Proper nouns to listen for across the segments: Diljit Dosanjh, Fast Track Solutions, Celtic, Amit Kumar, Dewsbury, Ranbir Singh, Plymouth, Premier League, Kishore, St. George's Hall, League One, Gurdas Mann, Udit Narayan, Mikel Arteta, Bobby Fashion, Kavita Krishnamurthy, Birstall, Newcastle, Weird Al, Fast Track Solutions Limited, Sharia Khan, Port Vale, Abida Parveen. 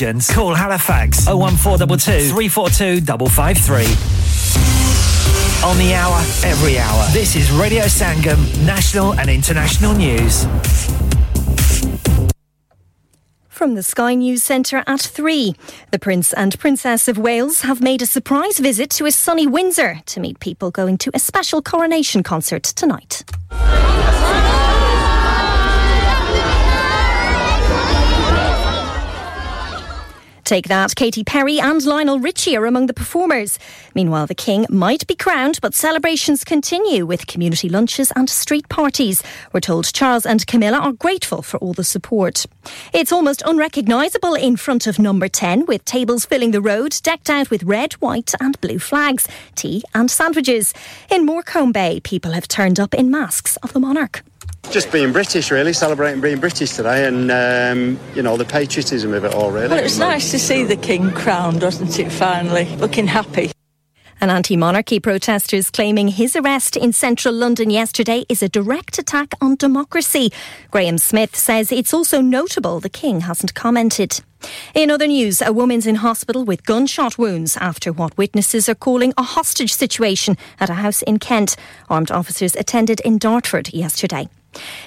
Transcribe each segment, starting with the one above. occasions, call Halifax 01422 342 553. On the hour, every hour. This is Radio Sangam, national and international news. From the Sky News Centre at 3. The Prince and Princess of Wales have made a surprise visit to his sunny Windsor to meet people going to a special coronation concert tonight. Take that, Katy Perry and Lionel Richie are among the performers. Meanwhile, the King might be crowned, but celebrations continue with community lunches and street parties. We're told Charles and Camilla are grateful for all the support. It's almost unrecognisable in front of number 10, with tables filling the road, decked out with red, white and blue flags, tea and sandwiches. In Morecambe Bay, people have turned up in masks of the monarch. Just being British, really, celebrating being British today and, you know, the patriotism of it all, really. Well, it's nice to see the King crowned, wasn't it, finally? Looking happy. And anti-monarchy protesters claiming his arrest in central London yesterday is a direct attack on democracy. Graham Smith says it's also notable the King hasn't commented. In other news, a woman's in hospital with gunshot wounds after what witnesses are calling a hostage situation at a house in Kent. Armed officers attended in Dartford yesterday.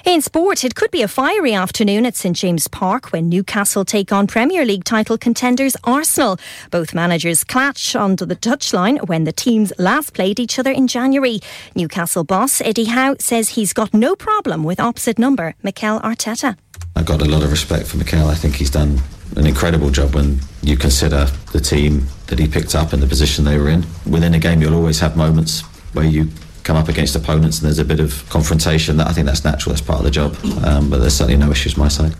In sport, it could be a fiery afternoon at St James' Park when Newcastle take on Premier League title contenders Arsenal. Both managers clash under the touchline when the teams last played each other in January. Newcastle boss Eddie Howe says he's got no problem with opposite number Mikel Arteta. I've got a lot of respect for Mikel. I think he's done an incredible job when you consider the team that he picked up and the position they were in. Within a game, you'll always have moments where you come up against opponents and there's a bit of confrontation. I think that's natural, that's part of the job, but there's certainly no issues my side.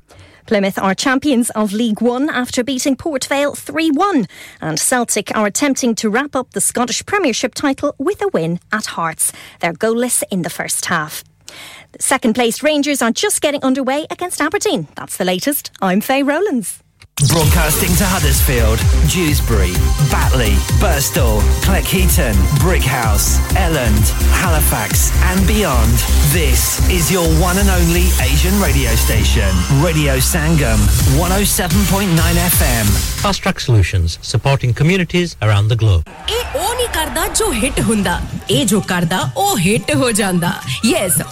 Plymouth are champions of League One after beating Port Vale 3-1, and Celtic are attempting to wrap up the Scottish Premiership title with a win at Hearts. They're goalless in the first half. Second-placed Rangers are just getting underway against Aberdeen. That's the latest. I'm Faye Rowlands. Broadcasting to Huddersfield, Dewsbury, Batley, Birstall, Cleckheaton, Brickhouse, Elland, Halifax and beyond. This is your one and only Asian radio station, Radio Sangam, 107.9 FM. Fast Track Solutions, supporting communities around the globe. Yes,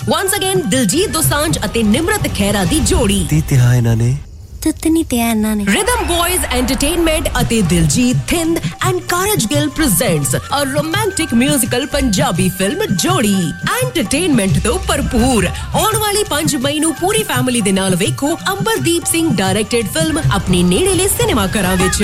once again, Diljit Dosanjh ate Nimrat Khaira di Jodi. Rhythm Boys Entertainment ate Diljit Thind and Courage Gill presents a romantic musical Punjabi film Jodi. Entertainment though Parpoor. Aun wali 5 Mai nu puri family de naal vekho Ambardeep Singh directed film apne needele cinema karan vich.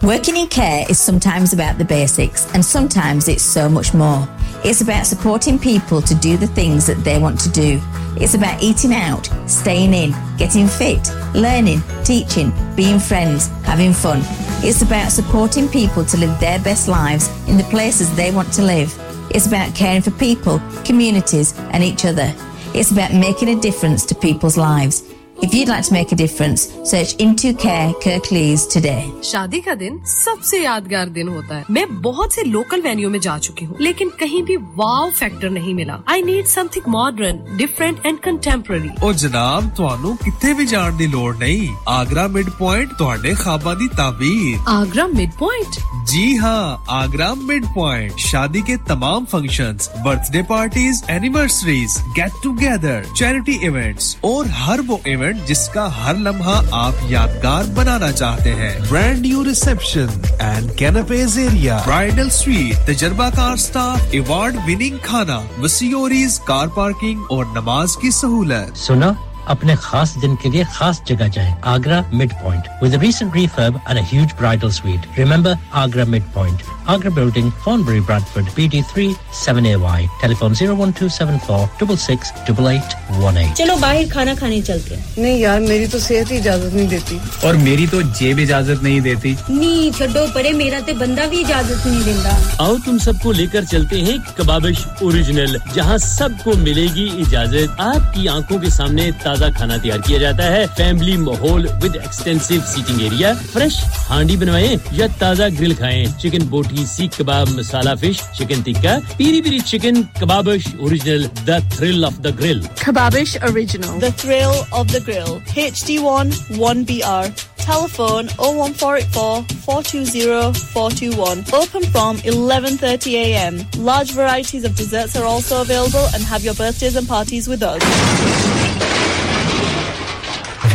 Working in care is sometimes about the basics and sometimes it's so much more. It's about supporting people to do the things that they want to do. It's about eating out, staying in, getting fit, learning, teaching, being friends, having fun. It's about supporting people to live their best lives in the places they want to live. It's about caring for people, communities and each other. It's about making a difference to people's lives. If you'd like to make a difference, search Into Care Kirklees today. शादी का दिन सबसे यादगार दिन होता है. मैं बहुत से local venue में जा चुकी हूँ, लेकिन कहीं भी wow factor नहीं मिला. I need something modern, different and contemporary. ओ जनाब, तुहानू किथे भी जाण दी लोड़ नहीं. Agra Midpoint तुहाडे ख्वाबां दी ताबीर. Agra Midpoint? जी हाँ, Agra Midpoint. शादी के तमाम functions, birthday parties, anniversaries, get together, charity events और हर वो event जिसका हर लम्हा आप यादगार बनाना चाहते हैं brand new reception and कैनपेज area bridal suite तजर्बाकार स्टाफ अवार्ड विनिंग खाना वसीयोरीज कार पार्किंग और नमाज की सहूलत सुना अपने खास दिन के लिए खास जगह जाएं Agra midpoint with a recent refurb and a huge bridal suite remember Agra Midpoint Agra Building Fernbury Bradford BD3 7AY telephone 01274 668818 चलो बाहर खाना खाने चलते हैं नहीं यार मेरी तो सेहत ही इजाजत नहीं देती और मेरी तो जेब इजाजत नहीं देती नहीं छोड़ो परे मेरा ते बंदा भी इजाजत नहीं देता आओ तुम सबको लेकर चलते हैं कबाबिश ओरिजिनल जहां सबको मिलेगी इजाजत आपकी आंखों के सामने ताजा खाना तैयार किया जाता है फैमिली माहौल with extensive seating area fresh हांडी बनवाएं या ताजा ग्रिल खाएं चिकन बोटी seekh kebab masala fish chicken tikka peri peri chicken Kababish original the thrill of the grill Kababish original the thrill of the grill HD1 1BR Telephone 01484 420 421. Open from 11:30 a.m. Large varieties of desserts are also available and have your birthdays and parties with us. Have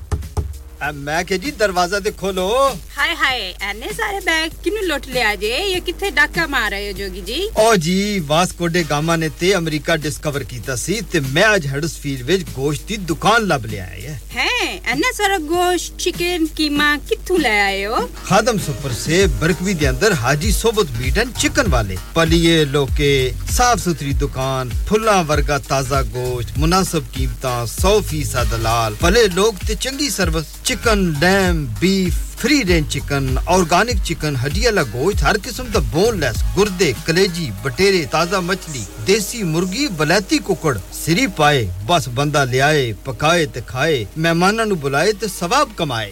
अब मैं के जी दरवाजा दे खोलो हाय हाय एने सारे bag किनु लुट ले आजे ये किथे डाका मार रहे हो जोगी जी ओ जी वास्को डे गामा ने ते अमेरिका डिस्कवर कीता सी ते मैं आज हडर्सफील्ड विच गोश्त दी दुकान लब ले आया है एने सारा गोश्त चिकन कीमा किथु ले आए हो खादम सुपर से बरकवी दे अंदर हाजी सोबत मीट एंड चिकन वाले पलिए लोके साफ सुथरी दुकान फुल्ला वर्गा ताजा गोश्त मुनासिब कीमतां 100% दलाल भले लोग ते चंगी service Chicken, lamb, beef, free range chicken, organic chicken, हड्डीवाला गोश्त, हर किस्म दा boneless, गुर्दे, कलेजी, बटेरे, ताजा मछली, देसी मुर्गी, बलाती कुकड़, सिरी पाए, बस बंदा ले आए, पकाए ते खाए, मेहमानां नु बुलाए ते सवाब कमाए।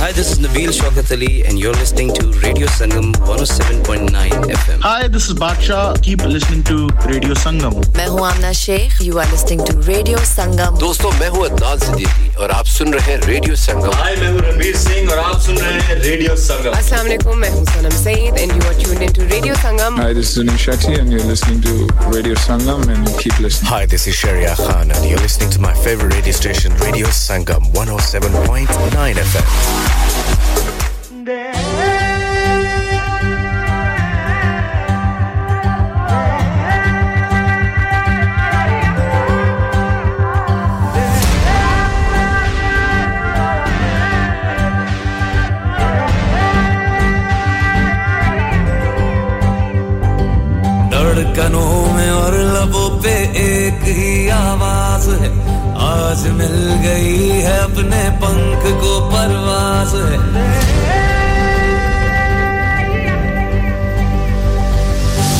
Hi, this is Nabeel Shaukat Ali, and you're listening to Radio Sangam 107.9 FM. Hi, this is Badsha. Keep listening to Radio Sangam. I'm Amna Sheikh. You are listening to Radio Sangam. Friends, I'm Adnan Siddiqui, and you're listening to Radio Sangam. Hi, I'm Ranbir Singh, and you're listening to Radio Sangam. Assalamu alaikum. I'm Sanam Saeed, and you are tuned into Radio Sangam. Hi, this is Zunim Shakti, and you're listening to Radio Sangam, and keep listening. Hi, this is Sharia Khan, and you're listening to my favorite radio station, Radio Sangam 107.9 FM. There धड़कनों में और लबों पे एक ही आवाज है आज मिल गई है अपने पंख को परवाज है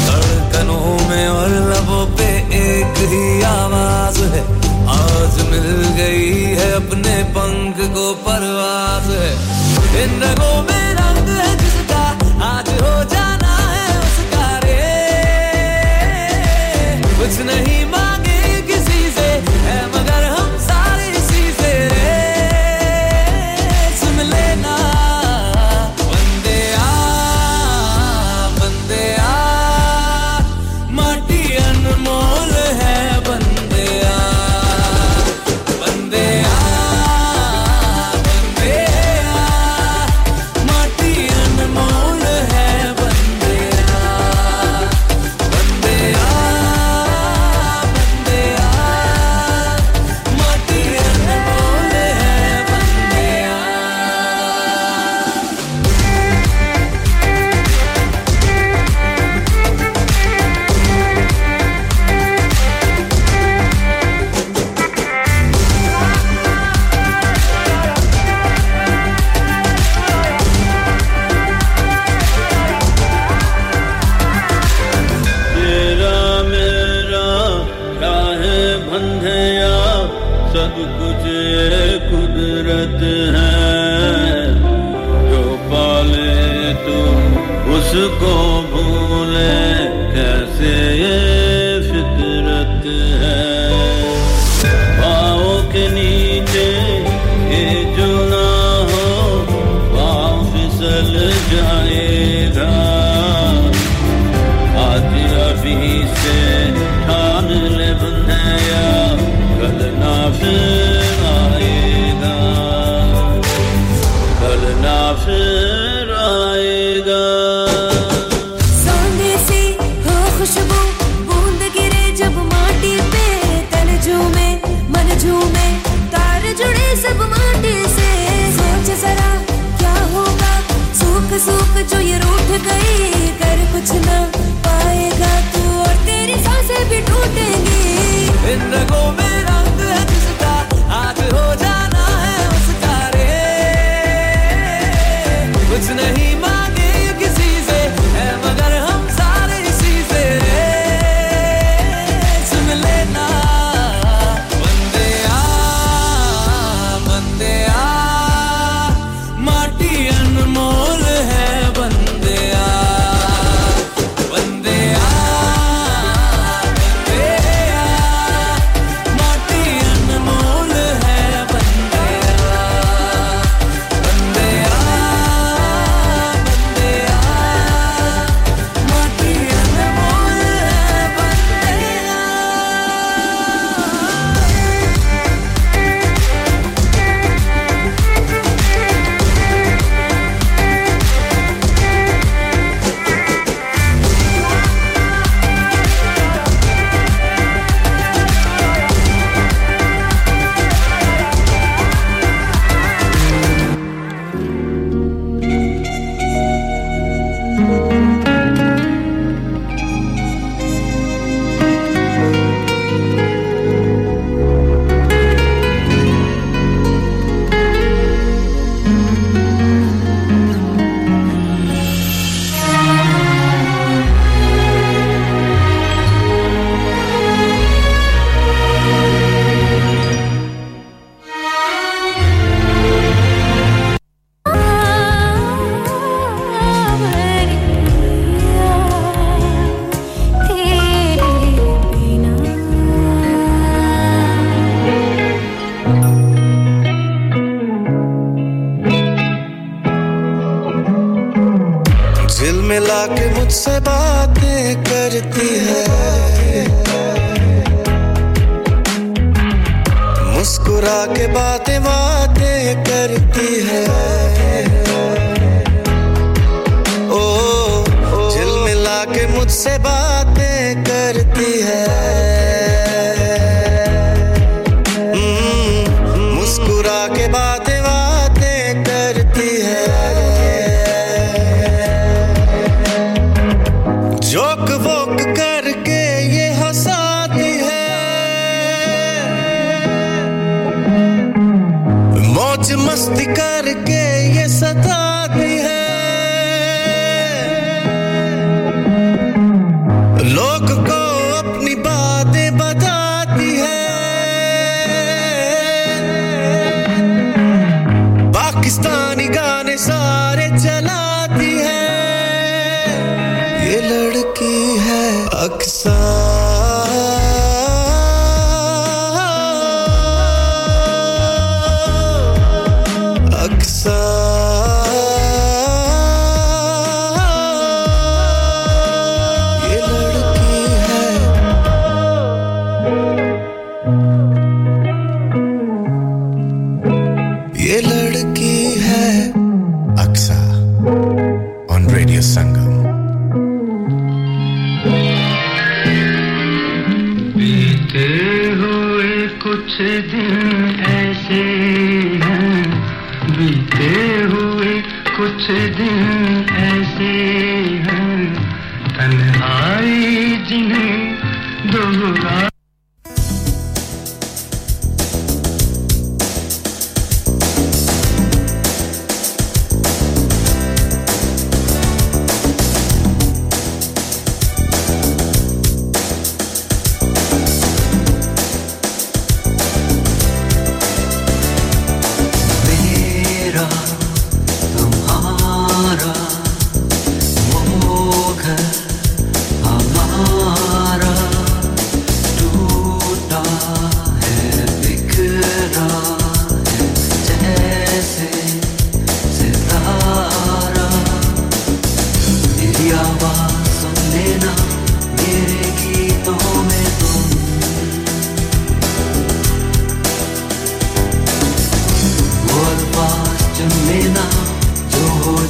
धड़कनों में और लबों पे एक ही आवाज है आज मिल गई है अपने पंख को परवाज है इन रंगों में रंग है जिसका आज हो जाए कुछ नहीं मांगे किसी से है मगर हम सारे इसी से सुन लेना बंदे आ माटी अनमोल है बंदे आ उसको भूले कैसे ये फितरत है पाँव के नीचे ये जुना हो पाँव फिसल जाएगा आज रफी से ठान ले बंधया कल ना फिर आएगा कल ना फिर सूख जो ये रूठ गई कर कुछ ना पाएगा तू और तेरी सांसें भी टूटेंगी इन रंगों में रंग है जिसका आज हो जाना है उसका रे कुछ नहीं मांगे किसी से है मगर हम सारे इसी से सुन लेना बंदे आ माटी अनमोल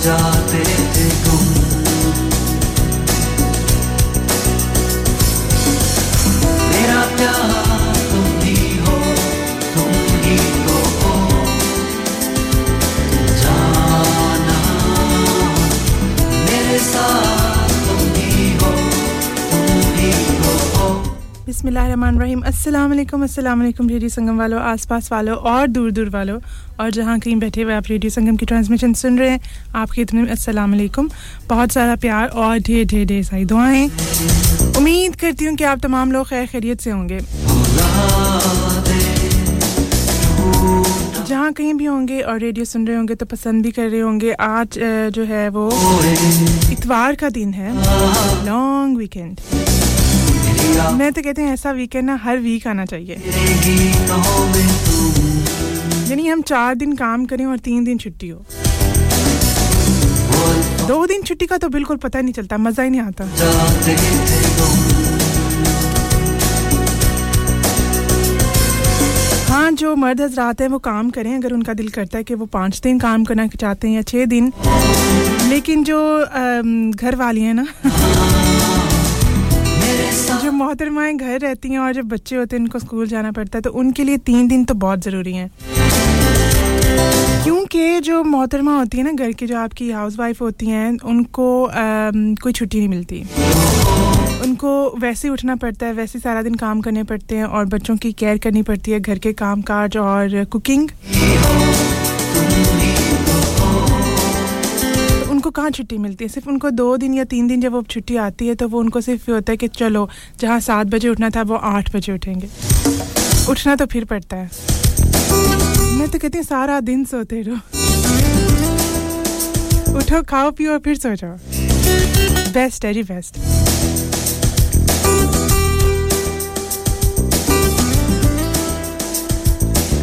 जाते थे तुम मेरा प्यार तुम ही हो जाना मेरे साथ तुम ही हो बिस्मिल्लाहिर्रहमानिर्रहीम अस्सलाम वालेकुम रेडियो संगम वालों आसपास वालों और दूर-दूर वालों और जहां कहीं बैठे हुए आप रेडियो संगम की ट्रांसमिशन सुन रहे हैं आपके इतने में अस्सलाम वालेकुम बहुत सारा प्यार और ढेर सारी दुआएं उम्मीद करती हूं कि आप तमाम लोग खैर खैरियत से होंगे जहां कहीं भी होंगे और रेडियो सुन रहे होंगे तो पसंद भी कर रहे होंगे आज जो है वो इतवार का दिन है लॉन्ग वीकेंड मैं तो कहते हैं ऐसा वीकेंड ना हर वीक आना चाहिए यानी हम 4 दिन काम करें और 3 दिन छुट्टी हो 2 दिन छुट्टी का तो बिल्कुल पता नहीं चलता मजा ही नहीं आता हां जो मर्द हजरात हैं वो काम करें अगर उनका दिल करता है कि वो 5 दिन काम करना चाहते हैं या 6 दिन लेकिन जो घर वाली हैं ना जो मोहतरमाएं घर रहती हैं और जो बच्चे होते हैं उनको स्कूल जाना पड़ता है तो उनके लिए 3 दिन तो बहुत जरूरी हैं क्योंकि जो मोहतरमा होती है ना घर की जो आपकी हाउसवाइफ होती हैं उनको कोई छुट्टी नहीं मिलती उनको वैसे ही उठना पड़ता है वैसे ही सारा दिन काम करने पड़ते हैं और बच्चों की केयर करनी पड़ती है घर के कामकाज और कुकिंग उनको कहां छुट्टी मिलती है सिर्फ उनको 2 दिन या 3 दिन जब वो छुट्टी आती है तो वो उनको सिर्फ ये होता है कि चलो जहां 7 बजे उठना था वो 8 बजे उठेंगे उठना तो फिर पड़ता है मैं तो कहती हूं सारा दिन सोते रहो उठो खाओ पियो और फिर सो जाओ बेस्ट है जी बेस्ट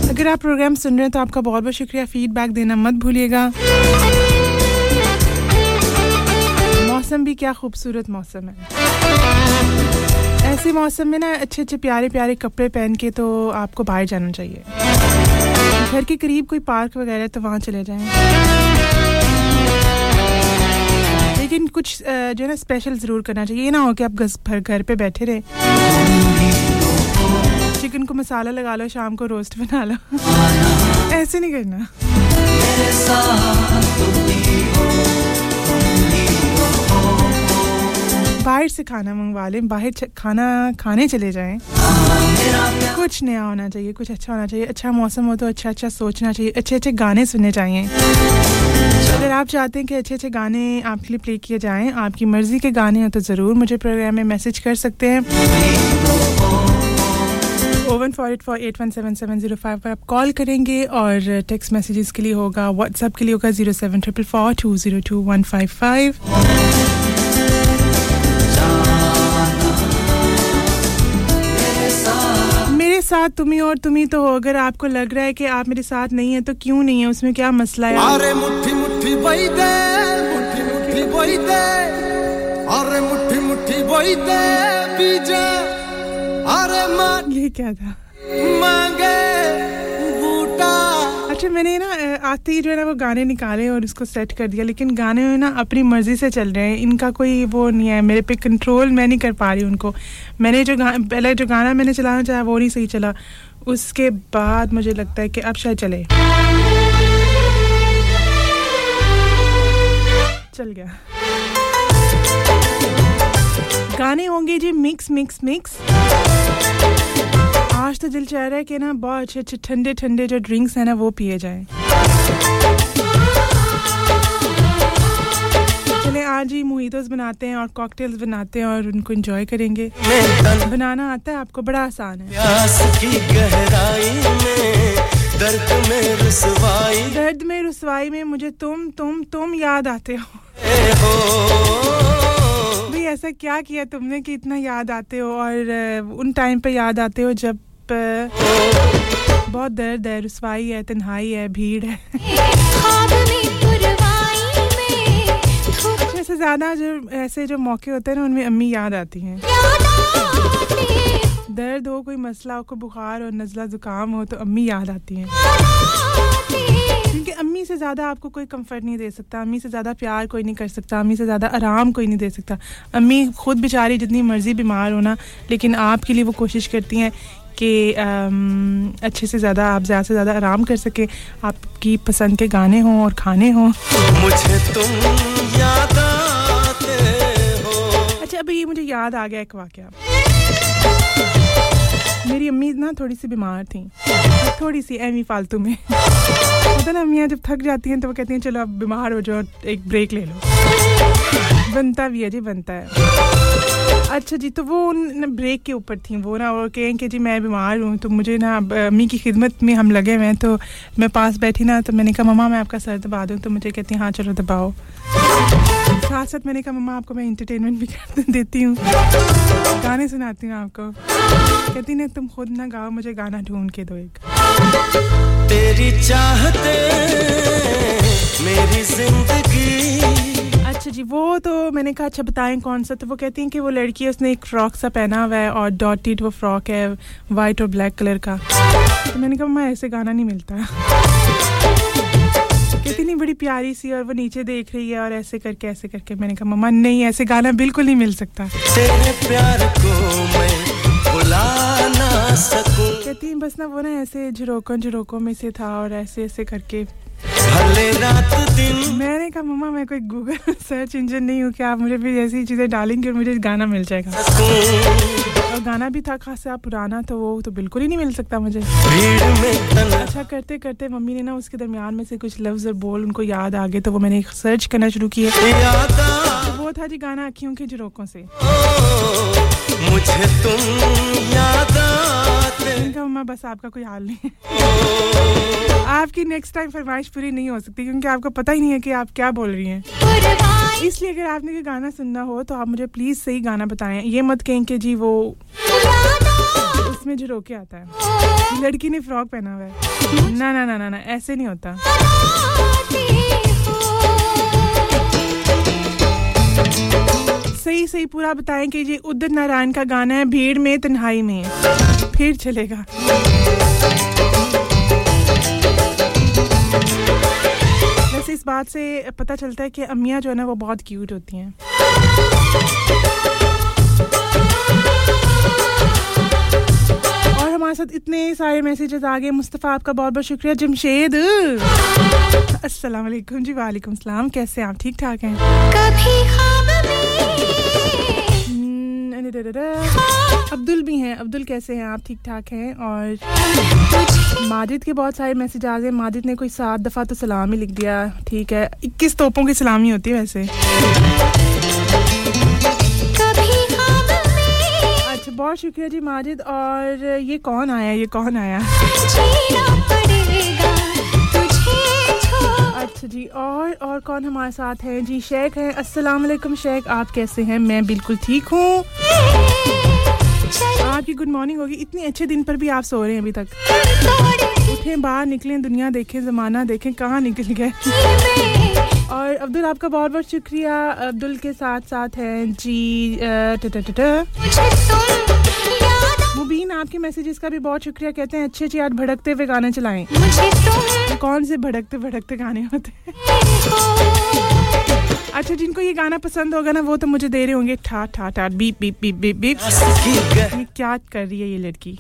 अगर आप प्रोग्राम सुन रहे हैं तो आपका बहुत-बहुत शुक्रिया फीडबैक देना मत भूलिएगा मौसम भी क्या खूबसूरत मौसम है ऐसे मौसम में ना अच्छे-अच्छे प्यारे-प्यारे कपड़े पहन के तो आपको बाहर जाना चाहिए घर के करीब कोई पार्क वगैरह तो वहां चले जाएं लेकिन कुछ जो है ना स्पेशल जरूर करना चाहिए ये ना हो कि आप घर पे बैठे रहे चिकन को मसाला लगा लो शाम को रोस्ट बना लो ऐसे नहीं करना बाहर से खाना मंगवा लें बाहर खाना खाने चले जाएं कुछ नया होना चाहिए कुछ अच्छा होना चाहिए अच्छा मौसम हो तो अच्छा-अच्छा सोचना चाहिए अच्छे-अच्छे गाने सुनने चाहिए अगर आप चाहते हैं कि अच्छे-अच्छे गाने आपके लिए प्ले किए जाएं आपकी मर्जी के गाने हो तो जरूर मुझे प्रोग्राम में मैसेज कर सकते हैं 01484817705 पर आप कॉल करेंगे और टेक्स्ट मैसेजेस के लिए होगा व्हाट्सएप के लिए होगा 07444202155 साथ तुम्ही और तुम्ही तो हो अगर आपको लग रहा है कि आप मेरे साथ नहीं है तो क्यों नहीं है उसमें क्या मसला है अरे मुट्ठी बोई दे अरे मुट्ठी बोई दे बीजा अरे मां ये क्या था मांगे बूटा अच्छा मैंने ना आते ही जो है ना वो गाने निकाले और उसको सेट कर दिया लेकिन गाने ना अपनी मर्जी से चल रहे हैं इनका कोई वो नहीं है मेरे पे कंट्रोल मैं नहीं कर पा रही उनको मैंने जो पहले जो गाना मैंने चलाना चाहा वो नहीं सही चला उसके बाद मुझे लगता है कि अब शायद चले चल गया गाने होंगे जी मिक्स आज तो दिल चाह रहा है कि ना बहुत अच्छे-अच्छे ठंडे-ठंडे जो ड्रिंक्स हैं ना वो पिए जाएं चलें आज ही मोहितोस बनाते हैं और कॉकटेल्स बनाते हैं और उनको एंजॉय करेंगे बनाना आता है आपको बड़ा आसान है प्यास की गहराई में दर्द में रुसवाई में मुझे तुम याद आते हो भी ऐसा क्या किया तुमने कि इतना याद आते हो और उन टाइम पे याद आते हो जब बहुत दर्द है रुसवाई है तन्हाई है भीड़ है जैसे ज्यादा जो ऐसे जो मौके होते हैं ना उनमें अम्मी याद आती हैं दर्द हो कोई मसला हो कोई बुखार और नज़ला जुकाम हो तो अम्मी याद आती हैं क्योंकि अम्मी से ज्यादा आपको कोई कंफर्ट नहीं दे सकता अम्मी से ज्यादा प्यार कोई नहीं कर सकता अम्मी से ज्यादा आराम कोई नहीं दे सकता अम्मी खुद बेचारी जितनी मर्जी बीमार होना लेकिन आपके लिए वो कोशिश करती हैं कि अच्छे से ज्यादा आप ज्यादा से ज्यादा आराम कर सके आपकी पसंद के गाने हों और खाने हों मुझे तुम याद आते हो अच्छा अभी मुझे याद आ गया एक वाकया मेरी अम्मी ना थोड़ी सी बीमार थी थोड़ी सी ऐमी फालतू में पता ना अम्मियां जब थक जाती हैं तो वो कहती हैं चलो अब बीमार हो जाओ एक ब्रेक ले लो बनता भी है जी बनता है अच्छा जी तो वो ना ब्रेक के ऊपर थी वो ना और कहें कि जी मैं बीमार हूं तो मुझे ना अम्मी की खिदमत में हम लगे हुए हैं तो मैं पास बैठी ना तो मैंने कहा मम्मा मैं आपका सर दबा दूं तो मुझे कहती हैं हां चलो दबाओ साथ साथ मैंने कहा मम्मा आपको मैं एंटरटेनमेंट भी कर देती हूं गाने सुनाती हूं आपको कहती हैं तुम खुद ना गाओ मुझे गाना ढूंढ के दो एक तेरी चाहते मेरी जिंदगी अच्छा जी वो तो मैंने कहा अच्छा बताएं कौन सा तो वो कहती हैं कि वो लड़की है उसने एक फ्रॉक सा पहना हुआ है और डॉटेड वो फ्रॉक है वाइट और ब्लैक कलर का तो मैंने कहा मैं ऐसे गाना नहीं मिलता कहती नहीं बड़ी प्यारी सी और वो नीचे देख रही है और ऐसे करके मैंने कहा मम्मा नहीं ऐसे गाना बिल्कुल नहीं मिल सकता तेरे प्यार को मैं भुला ना सकूं कहती बस ना वो ना ऐसे झरोकों में से था और ऐसे करके मैंने कहा मम्मा मैं कोई गूगल सर्च इंजन नहीं हूं कि आप मुझे भी ऐसी चीजें डालेंगे और मुझे गाना मिल जाएगा और गाना भी था खासा पुराना तो वो तो बिल्कुल ही नहीं मिल सकता मुझे अच्छा करते करते मम्मी ने ना उसके दरमियान में से कुछ लफ्ज और बोल उनको याद आ गए तो वो मैंने सर्च करना शुरू किया वो था जी गाना आँखियों के झरोकों से मुझे तुम याद आते इनका मम्मा बस आपका कोई हाल नहीं है आपकी नेक्स्ट टाइम फरमाइश पूरी नहीं हो सकती क्योंकि आपको पता ही नहीं है कि आप क्या बोल रही हैं इसलिए अगर आपने कोई गाना सुनना हो तो आप मुझे प्लीज सही गाना बताएं ये मत कहें कि जी वो उसमें झरोके आता है लड़की ने फ्रॉक पहना हुआ है ना ना ना ना ना ऐसे नहीं होता सही सही पूरा बताएं कि ये उदित नारायण का गाना है भीड़ में तन्हाई में फिर चलेगा वैसे इस बात से पता चलता है कि अम्मियां जो है ना वो बहुत क्यूट होती हैं और हमारे साथ इतने सारे मैसेजेस आ गए मुस्तफ़ा आपका बहुत-बहुत शुक्रिया जमशेद अस्सलाम वालेकुम जी वालेकुम सलाम कैसे आप ठीक ठाक हैं कभी ख्वाब अब्दुल भी हैं अब्दुल कैसे हैं आप ठीक ठाक हैं और माजिद के बहुत सारे मैसेज आ गए माजिद ने कोई 7 दफा तो सलाम ही लिख दिया ठीक है 21 तोपों की सलामी होती है वैसे अच्छा बहुत शुक्रिया जी माजिद और ये कौन आया अच्छा जी और कौन हमारे साथ हैं जी शेख हैं अस्सलाम वालेकुम शेख आप कैसे हैं मैं बिल्कुल ठीक हूँ आपकी गुड मॉर्निंग होगी इतने अच्छे दिन पर भी आप सो रहे हैं अभी तक उठें बाहर निकलें दुनिया देखें ज़माना देखें कहाँ निकल गए और अब्दुल आपका बहुत बहुत शुक्रिया अब्दुल के साथ साथ हैं जी मुबीन आपके मैसेजेस का भी बहुत शुक्रिया कहते हैं अच्छे जी आज भड़कते हुए गाने चलाएं कौन से भड़कते भड़कते गाने होते हैं अच्छा जिनको ये गाना पसंद होगा ना वो तो मुझे दे रहे होंगे ठा ठा ठा beep beep beep beep beep क्या कर रही है ये लड़की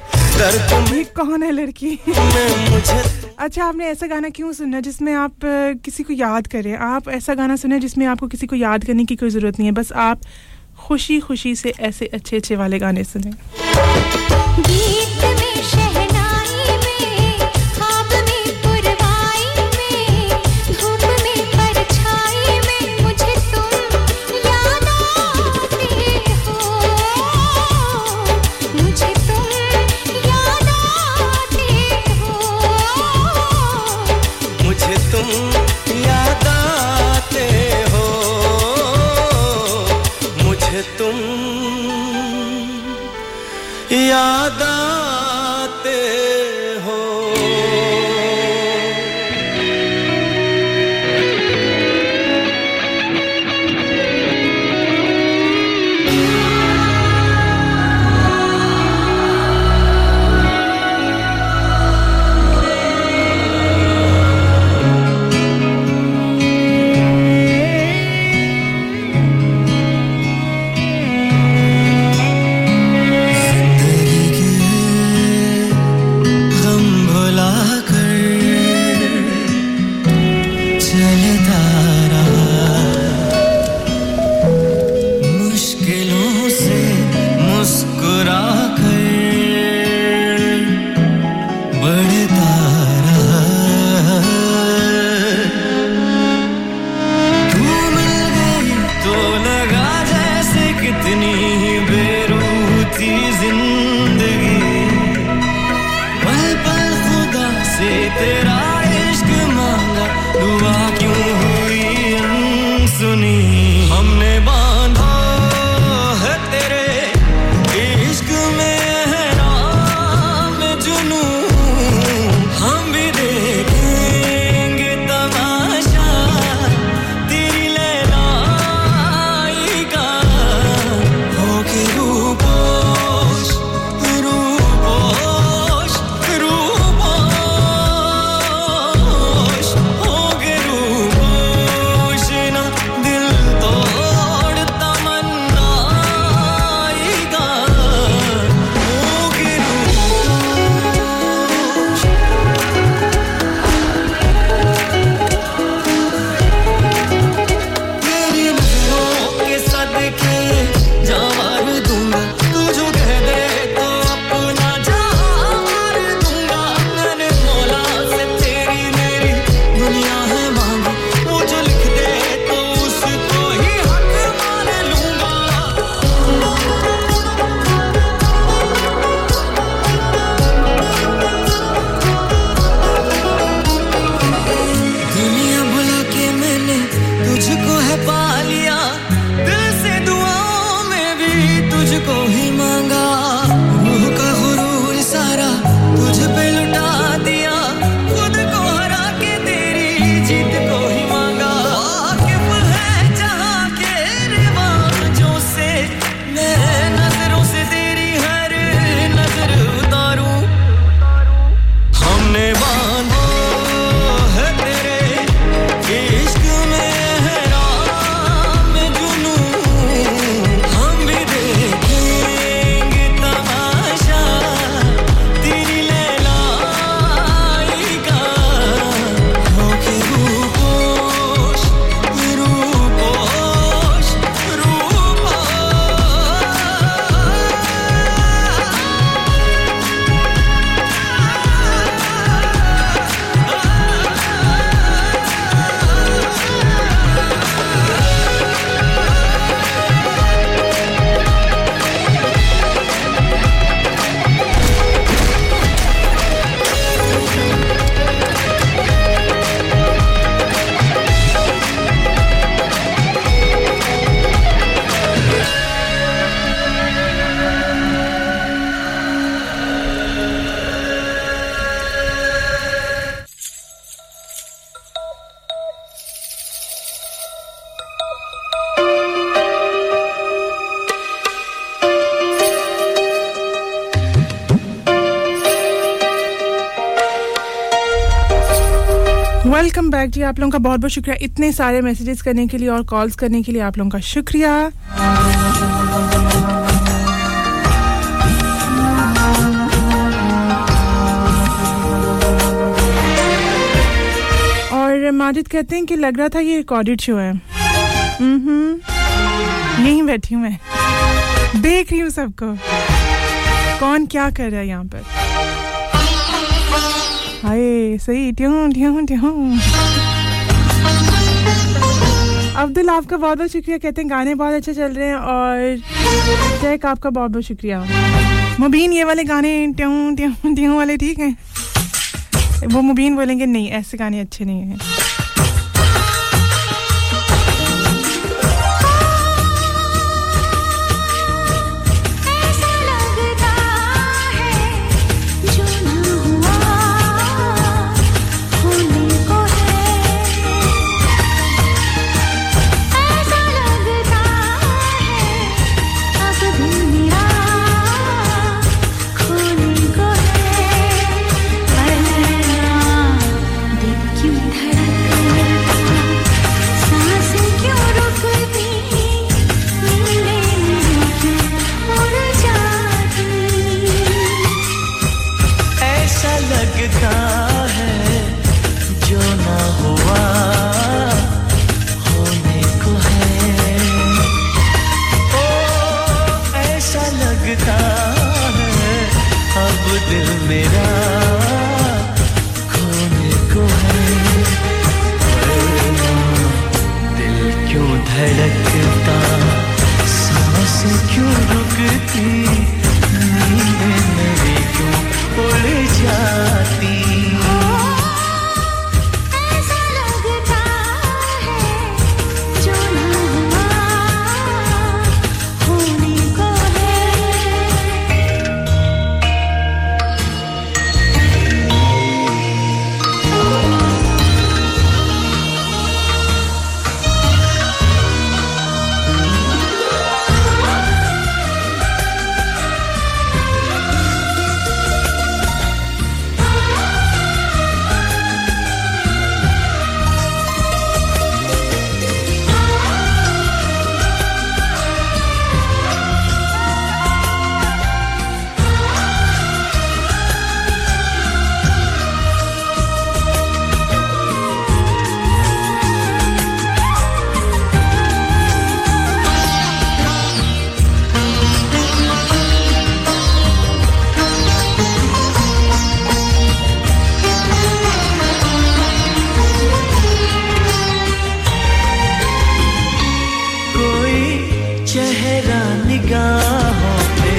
ये कौन है लड़की अच्छा आपने ऐसा गाना क्यों सुना जिसमें आप किसी को याद करें आप ऐसा गाना सुने जिसमें आपको किसी को याद करने की कोई जरूरत नहीं है बस आप खुशी खुशी से ऐसे अच्छे अच्छे वाले गाने सुने गीत में शहनाई में ख्वाब में पुरवाई में धूप में परछाई में मुझे तुम याद आते हो मुझे तुम याद आते हो मुझे तुम याद आते हो मुझे तुम याद अपनी हमने बांधा है तेरे इश्क में हराम जुनू हम भी देखेंगे तमाशा तेरी लैलाई का होके रूपोश रूपोश रूपोश होके रूपोश ना दिल तोड़ तमन्नाई का होके रूपोश तेरी नजरों के सदके जावा दूंगा तू जो कह दे तो अपना जान मार दूंगा मैंने मौला से तेरी मेरी दुनिया है मांगी वो जो लिख दे तो उसको ही हक मान लूंगा दुनिया बुला के मैंने तुझको है पा लिया दिल से दुआओं में भी तुझको ही मांगा रूह का गुरूर सारा तुझ पे लुटा दिया खुद को हरा के तेरी जीत को ही मांगा वाकिफ है जहां के रिवाजों से मैं नजरों से तेरी हर नजर उतारूं हमने बांधा है तेरे इश्क में हराम जुनू हम भी देखेंगे तमाशा तेरी लैलाई का होके रूपोश रूपोश वेलकम बैक जी आप लोगों का बहुत-बहुत शुक्रिया इतने सारे मैसेजेस करने के लिए और कॉल्स करने के लिए आप लोगों का शुक्रिया और माजिद कहते हैं कि लग रहा था ये रिकॉर्डेड शो है यहीं बैठी हूं मैं देख रही हूं सबको कौन क्या कर रहा है यहां पर हाय सही ट्यून ट्यून ट्यून अब्दुल आपका बहुत-बहुत शुक्रिया कहते हैं गाने बहुत अच्छे चल रहे हैं और चेक आपका बहुत-बहुत शुक्रिया मुबीन ये वाले गाने ट्यून ट्यून ट्यून वाले ठीक हैं वो मुबीन बोलेंगे नहीं ऐसे गाने अच्छे नहीं हैं निगाहों पे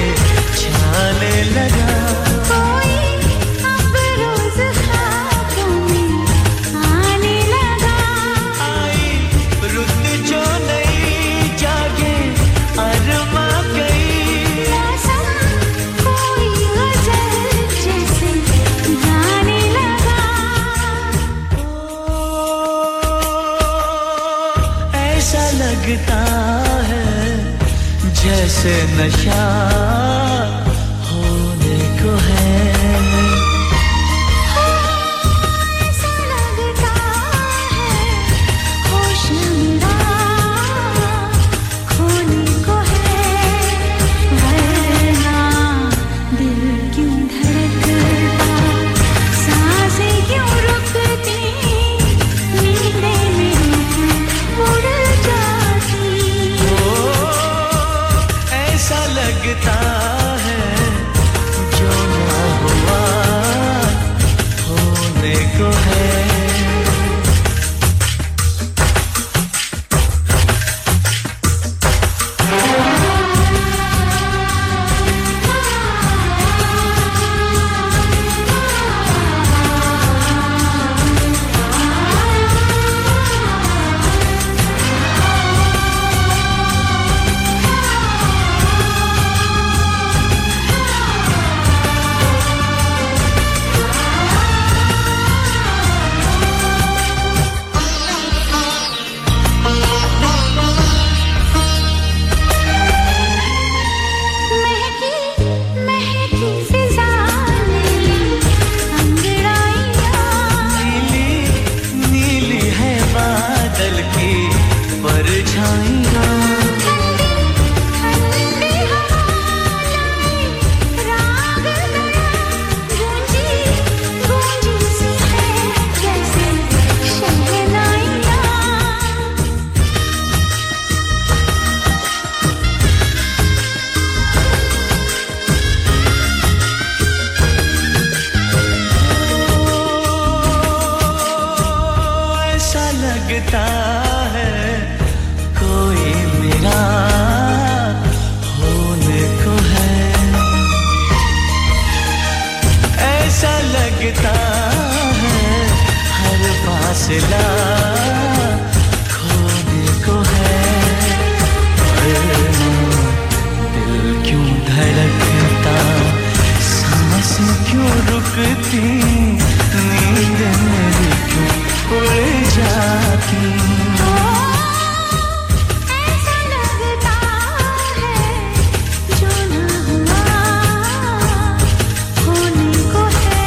छाने लगा कोई अब रोज खाबों में आने लगा आई रुत जो नई जागे अरमा गई ऐसा कोई अजर जैसे जाने लगा ओ ऐसा लगता जैसे नशा होने को है ऐसा लगता है होश मेरा खोने को है वरना दिल क्यों धड़कता सांसें क्यों रुकती नींदे मेरी उड़ जाती लगता है जो ना हुआ होने को है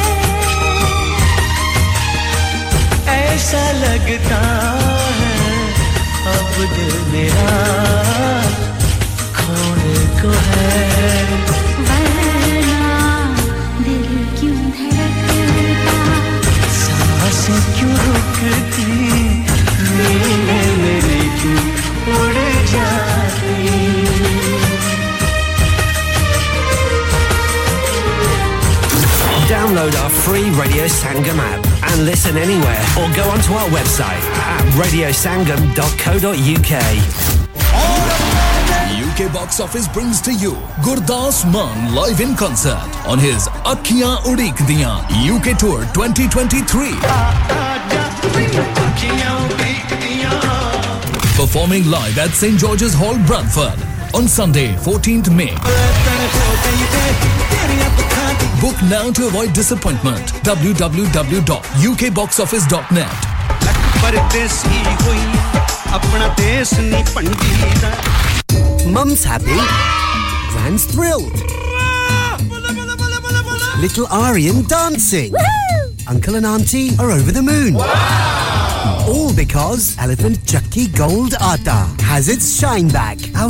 UK Box Office brings to you Gurdas Mann live in concert on his Akhiyan Udik Diyan UK Tour 2023. Performing live at St George's Hall, Bradford on Sunday, 14th May. Book now to avoid disappointment. www.ukboxoffice.net Mum's happy, Gran's thrilled. Little Aryan dancing. Woohoo! Uncle and Auntie are over the moon. Wow! All because Elephant Chakki Gold Atta has its shine back. Our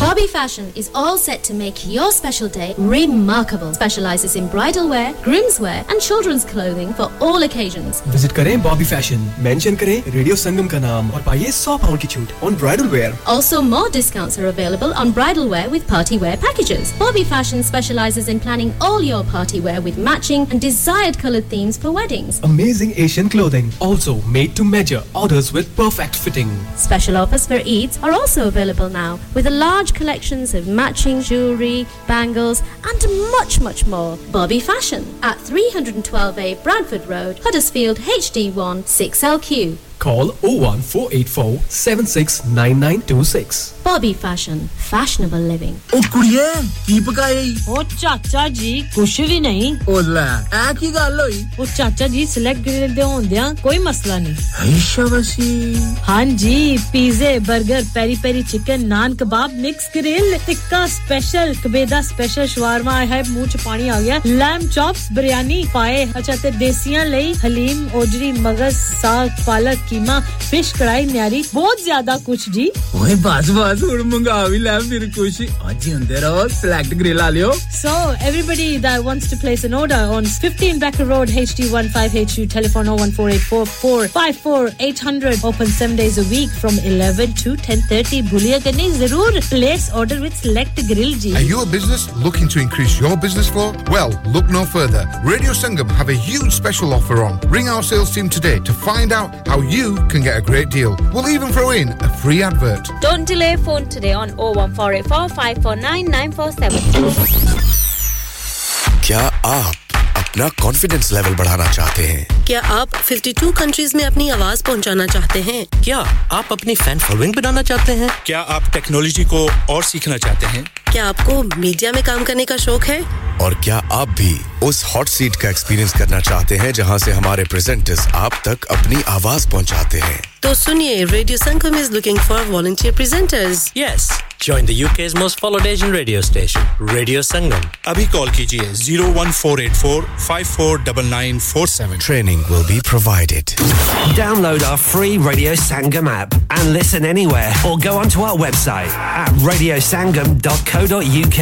Bobby Fashion is all set to make your special day remarkable. Specializes in bridal wear, groom's wear and children's clothing for all occasions. Visit करें Bobby Fashion, mention करें Radio Sangam का नाम और पाइए £100 की छूट on bridal wear. Also, more discounts are available on bridal wear with party wear packages. Bobby Fashion specializes in planning all your party wear with matching and desired colored themes for weddings. Amazing Asian clothing, also made to measure, orders with perfect fitting. Special offers for Eids are also available now with a large collections of matching jewellery, bangles and much more. Bobby Fashion at 312A Bradford Road, Huddersfield HD1 6LQ. Call 01484 769926. Bobby Fashion, fashionable living. Oh, kuriye, ki pakayi? Oh, chacha ji, kuch bhi nahi. Oh la, ae ki gall hoyi? Oh chacha ji, select grilled de hondeyan koi masla nahi. Aisha wasi. Haan ji, pizza, burger, peri peri chicken, naan kebab, mix grill, tikka special, kabeda special, shawarma, hai muh ch pani aa gaya, lamb chops, biryani, pae, acha te desiyan layi, haleem, odri, maghaz, saag, palak keema fish karahi न्यारी बहुत ज्यादा कुछ जी ओए बाज हुन मंगा भी ले फिर कुछ आज अंदर और सेलेक्ट ग्रिल आ लियो so everybody that wants to place an order on 15 Becker Road HD15HU telephone 01484454800 open 7 days a week from 11 to 10:30 भूलिया करनी जरूर place order with select grill ji Are you a business looking to increase your business flow? Well, look no further. Radio Sangam have a huge special offer on. Ring our sales team today to find out how you can get a great deal. We'll even throw in a free advert. Don't delay, phone today on 01484 549 947. क्या आप अपना confidence level बढ़ाना चाहते हैं? क्या आप 52 countries में अपनी आवाज पहुंचाना चाहते हैं? क्या आप अपनी fan following बनाना चाहते हैं? क्या आप technology को और सीखना चाहते हैं? क्या आपको मीडिया में काम करने का शौक है? और क्या आप भी उस हॉट सीट का एक्सपीरियंस करना चाहते हैं जहां से हमारे प्रेजेंटर्स आप तक अपनी आवाज पहुंचाते हैं? तो सुनिए, Radio Sangam is looking for volunteer presenters. Yes, join the UK's most followed Asian radio station, Radio Sangam. Abhi call kijiye 01484549947. Training will be provided. Download our free Radio Sangam app and listen anywhere or go onto our website at radiosangam.co.uk.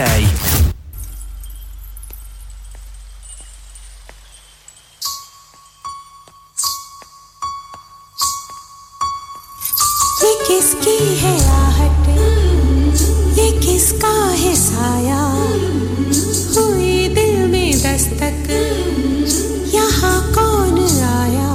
किसकी है आहट ये किसका है साया हुई दिल में दस्तक यहाँ कौन आया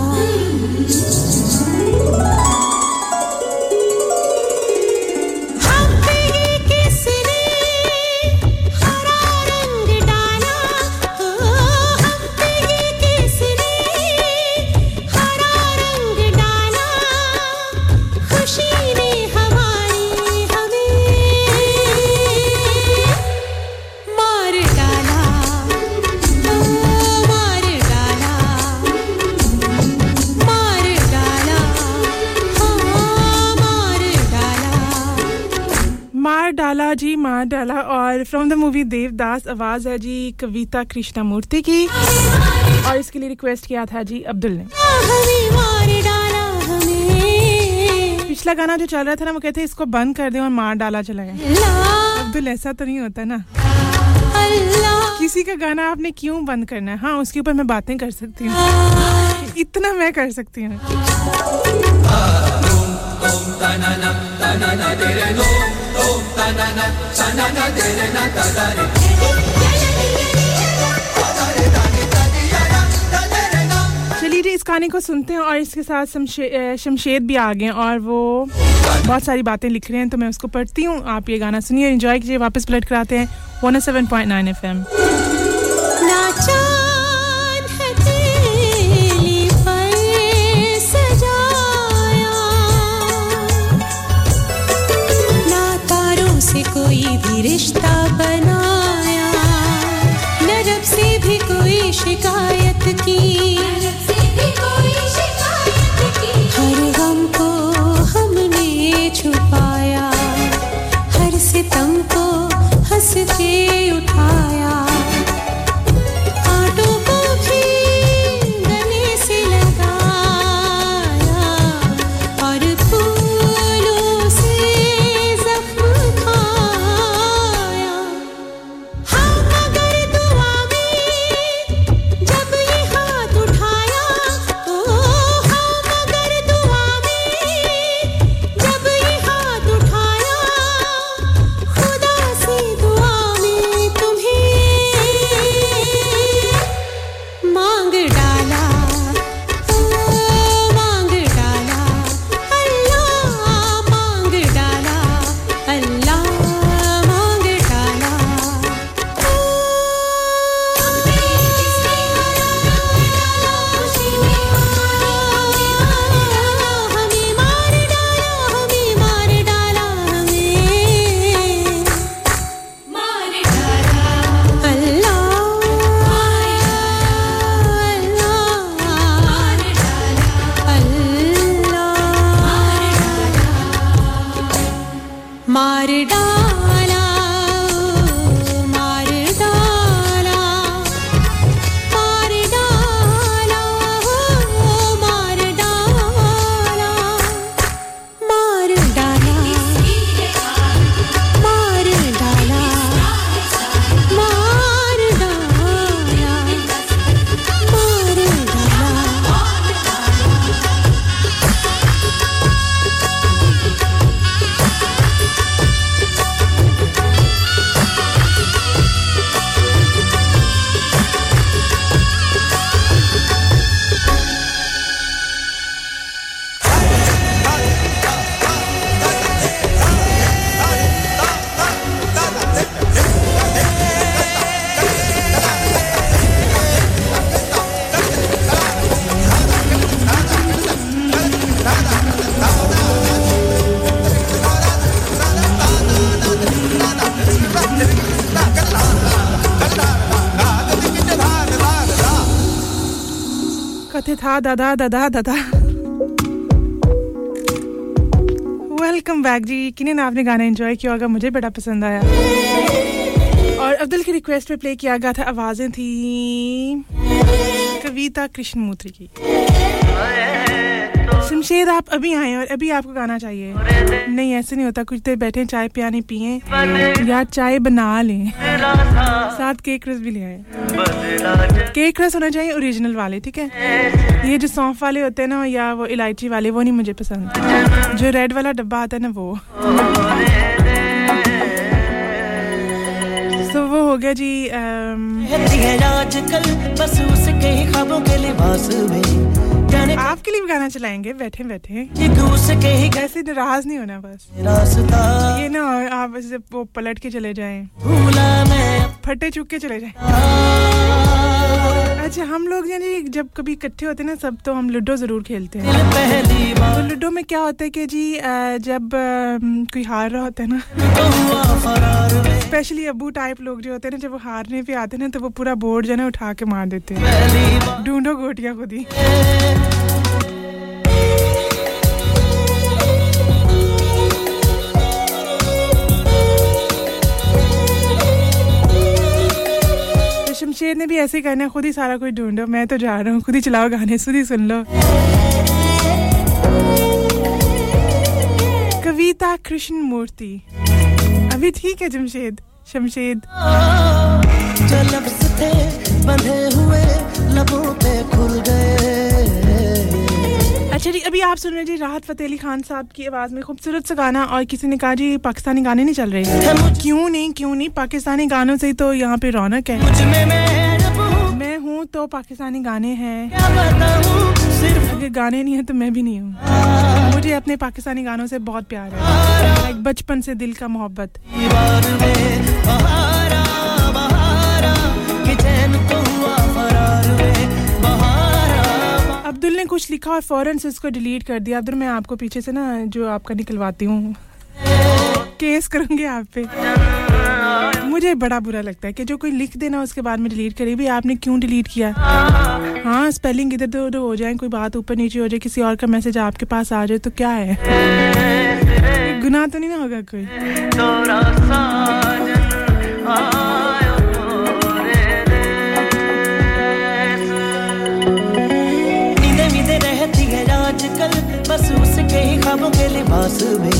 डाला जी मार डाला और फ्रॉम द मूवी देवदास आवाज है जी कविता कृष्णमूर्ति की और इसके लिए रिक्वेस्ट किया था जी अब्दुल ने पिछला गाना जो चल रहा था ना वो कहते इसको बंद कर दें और मार डाला चलाएं अब्दुल ऐसा तो नहीं होता ना किसी का गाना आपने क्यों बंद करना है हां उसके ऊपर मैं बातें कर सकती हूं इतना मैं कर सकती हूं na na na na na tere na ta ta re चलिए जी इस गाने को सुनते हैं और इसके साथ शमशेद भी आ गए हैं और वो बहुत सारी बातें लिख रहे हैं तो मैं उसको पढ़ती हूं आप ये गाना सुनिए एंजॉय कीजिए वापस पलट कराते हैं 107.9 FM कोई भी रिश्ता बनाया न रब से भी कोई शिकायत की हर गम को हमने छुपाया हर सितम को हंस के उठाया कांटों को भी गले से लगाया और फूलों से ज़ख्म Da, da, da, da, da, da. Welcome back ji किने ना आपने गाना enjoy किया होगा मुझे बड़ा पसंद आया और अब्दुल की request पे play किया गया था आवाजें थी कविता कृष्णमूर्ति की शमशेद आप अभी आए और अभी आपको गाना चाहिए नहीं ऐसे नहीं होता कुछ देर बैठे चाय पियानी पिएं या चाय बना लें साथ केक रस भी ले आए केक रस होना चाहिए ओरिजिनल वाले ठीक है ये जो सौंफ वाले होते हैं ना या वो इलायची वाले वो नहीं मुझे पसंद जो रेड वाला डब्बा आता है ना वो तो वो हो गया जी आपके लिए भी गाना चलाएंगे बैठे-बैठे ऐसे नाराज नहीं होना बस ये ना आप ऐसे वो पलट के चले जाएं फटे चुक के चले जाएं अच्छा हम लोग यानी जब कभी इकट्ठे होते हैं ना सब तो हम लूडो जरूर खेलते हैं तो लूडो में क्या होता है कि जी जब कोई हार रहा होता है ना स्पेशली अब्बू टाइप लोग जो होते हैं ना जब वो हारने पे आते हैं ना तो वो पूरा बोर्ड जो है ना उठा के मार देते हैं ढूंढो गोटियां खुद ही शमशेर ने भी ऐसे करना है खुद ही सारा कुछ ढूंढो मैं तो जा रहा हूं खुद ही चलाओ गाने खुद ही सुन लो कविता कृष्णमूर्ति अभी ठीक है जमशेद शमशेद जो लफ्ज़ थे बंधे हुए लबों पे खुल गए अच्छा जी अभी आप सुन रहे हैं जी राहत फतेह अली खान साहब की आवाज़ में खूबसूरत सा गाना और किसी ने कहा जी पाकिस्तानी गाने नहीं चल रहे क्यों नहीं पाकिस्तानी गानों से ही तो यहाँ पे रौनक है मैं हूँ तो पाकिस्तानी गाने हैं अगर गाने नहीं हैं तो मैं भी नहीं हूँ मुझे अपने पाकिस्तानी गानों से बहुत प्यार है लाइक बचपन से दिल का मोहब्बत अब्दुल ने कुछ लिखा और फौरन से इसको डिलीट कर दिया अब्दुल मैं आपको पीछे से ना जो आपका निकलवाती हूँ केस करूँगी आप पे मुझे बड़ा बुरा लगता है कि जो कोई लिख देना उसके बाद में डिलीट करे भी आपने क्यों डिलीट किया हां स्पेलिंग इधर-उधर हो जाए कोई बात ऊपर नीचे हो जाए किसी और का मैसेज आपके पास आ जाए तो क्या है गुनाह तो नहीं ना होगा कोई तोरा साजन आयो रे रे नींद में रहती है आजकल बस उसके ही ख्वाबों के लिबास में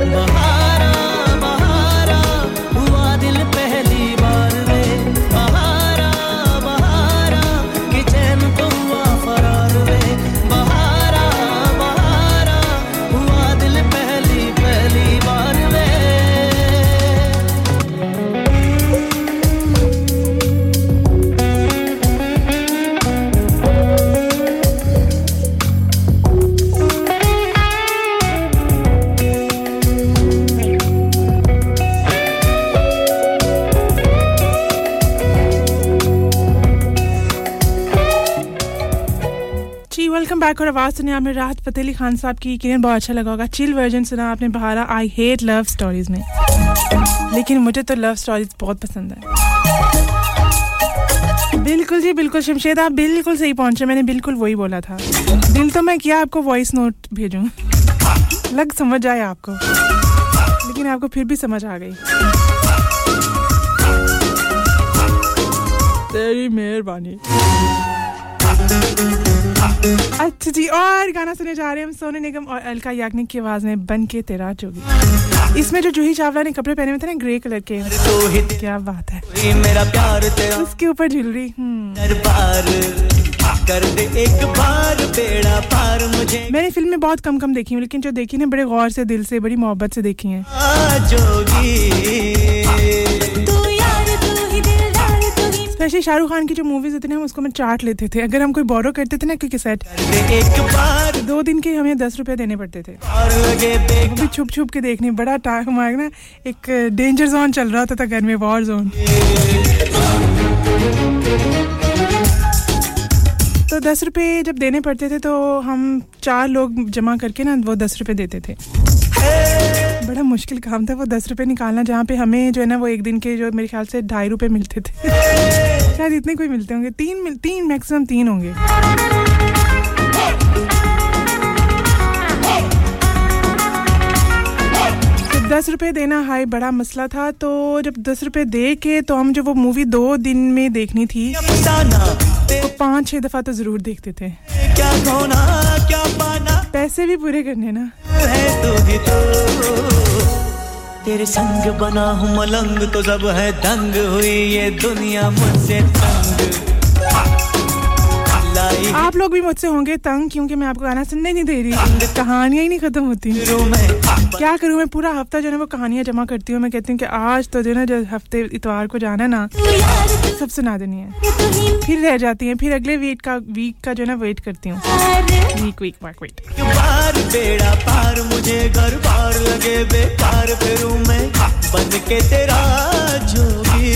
बहारा बहारा हुआ दिल पहली बार वे बहारा बहारा कि चैन को हुआ फरार वे बहारा बहारा हुआ दिल पहली बार वे वेलकम बैक और आवाज़ सुनी आपने राहत फतेह अली खान साहब की किरण बहुत अच्छा लगा होगा चिल वर्जन सुना आपने बहारा आई हेट लव स्टोरीज में लेकिन मुझे तो लव स्टोरीज बहुत पसंद है बिल्कुल जी बिल्कुल शमशेद आप बिल्कुल सही पहुंचे मैंने बिल्कुल वही बोला था दिल तो मैं किया आपको वॉइस नोट भेजूं लग समझ आया आपको लेकिन आपको फिर भी समझ आ गई तेरी मेहरबानी अच्छा जी और गाना सुने जा रहे हैं हम सोनू निगम और अलका याग्निक की आवाज में बन के तेरा जोगी इसमें जो जूही चावला ने कपड़े पहने हुए थे ना ग्रे कलर के क्या बात है मेरा प्यार तेरा उसके ऊपर झुलरी कर दे एक बार बेड़ा पार मुझे मैंने फिल्में बहुत कम देखी हैं लेकिन जो देखी ना बड़े गौर से दिल से बड़ी मोहब्बत से देखी हैं जोगी स्पेशली शाहरुख खान की जो मूवीज इतने हम उसको मैं चार्ट लेते थे अगर हम कोई बोरो करते थे ना कोई कैसेट दो दिन के हमें 10 रुपए देने पड़ते थे वो भी छुप-छुप के देखने बड़ा टाइम हमारा ना एक डेंजर जोन चल रहा होता था घर में वॉर जोन तो 10 रुपए जब देने पड़ते थे तो हम चार लोग जमा करके ना वो 10 रुपए देते थे बड़ा मुश्किल काम था वो 10 रुपए निकालना जहां पे हमें जो है ना वो एक दिन के जो मेरे ख्याल से 2.5 रुपए मिलते थे शायद इतने कोई मिलते होंगे तीन मैक्सिमम 3 होंगे तो 10 रुपए देना हाय बड़ा मसला था तो जब 10 रुपए दे के तो हम जो वो मूवी 2 दिन में देखनी थी तो 5-6 दफा तो जरूर देखते थे क्या खोना क्या पाना पैसे भी पूरे करने ना है तू ही तो तेरे संग बना हूं मलंग तो सब है दंग हुई ये दुनिया मुझसे तंग आप लोग भी मुझसे होंगे तंग क्योंकि मैं आपको गाना सुनने नहीं दे रही कहानियां ही नहीं खत्म होती क्या करूं मैं पूरा हफ्ता जो है वो कहानियां जमा करती हूं मैं कहती हूं कि आज तो जो है ना हफ्ते इतवार को जाना ना सब सुना देनी है फिर रह जाती हैं फिर अगले वीक का जो है ना वेट करती हूं वीक बेड़ा पार मुझे घर पार लगे बेकार फिरूं मैं बन के तेरा जोगी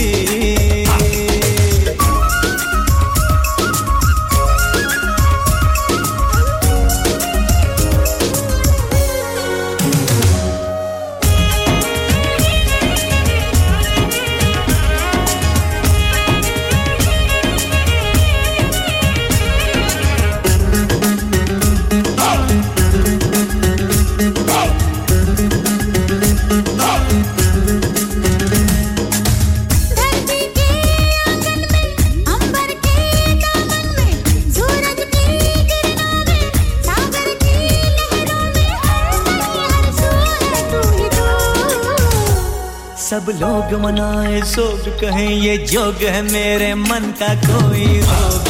सब लोग मनाए सोग कहें ये जोग है मेरे मन का कोई रोग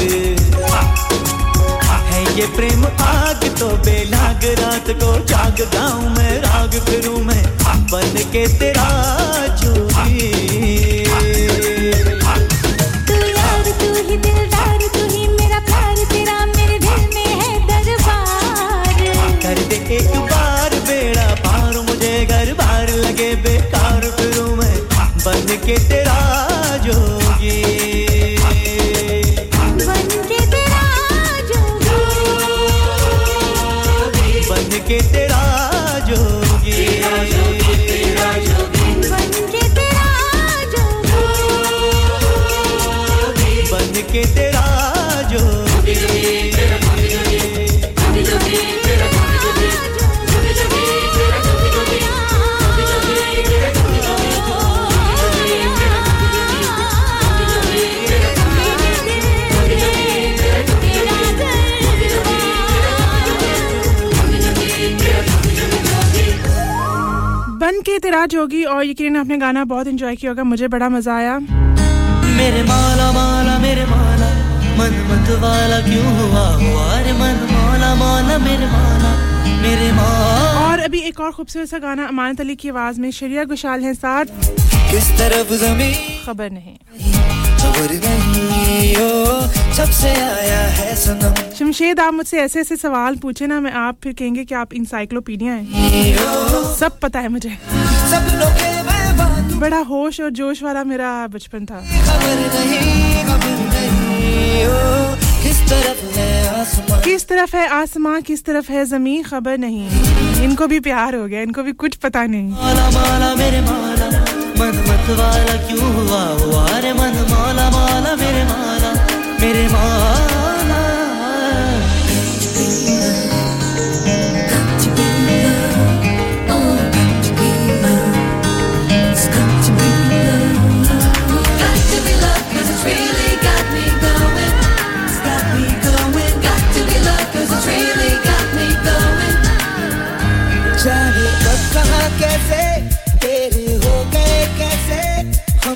है ये प्रेम आग तो बेलाग रात को जागता हूं मैं राग फिरूं मैं बन के तेरा जोगी तू यार तू ही दिलदार तू ही मेरा प्यार तेरा मेरे दिल में है दरबार कर दे एक बार बेड़ा पार मुझे घर बार लगे बेकार फिरूं बन के तेरा जोगी बन के तेरा जोगी बन के तेरा जोगी बन के तेरा जोगी बन के तेरा जोगी बन के तेरा जोगी और यकीनन आपने गाना बहुत एंजॉय किया होगा मुझे बड़ा मजा आया मेरे माला मन मतवाला क्यों हुआ और मन माला माला मेरे माला मेरे माला और अभी एक और खूबसूरत सा गाना अमानत अली की आवाज में शरिया घोषाल हैं साथ किस तरफ ज़मीन खबर नहीं सबसे आया है सनम शमशेद आप मुझसे ऐसे सवाल पूछे ना मैं आप फिर कहेंगे कि आप इंसाइक्लोपीडिया हैं सब पता है मुझे बड़ा होश और जोश वाला मेरा बचपन था खबर नहीं किस किस तरफ है आसमां किस तरफ है ज़मीन खबर नहीं इनको भी प्यार हो गया इनको भी कुछ पता नहीं माला मेरे माला मन मतवाला क्यों हुआ हुआ रे मन माला माला मेरे माला कैसे तेरे हो गए कैसे हम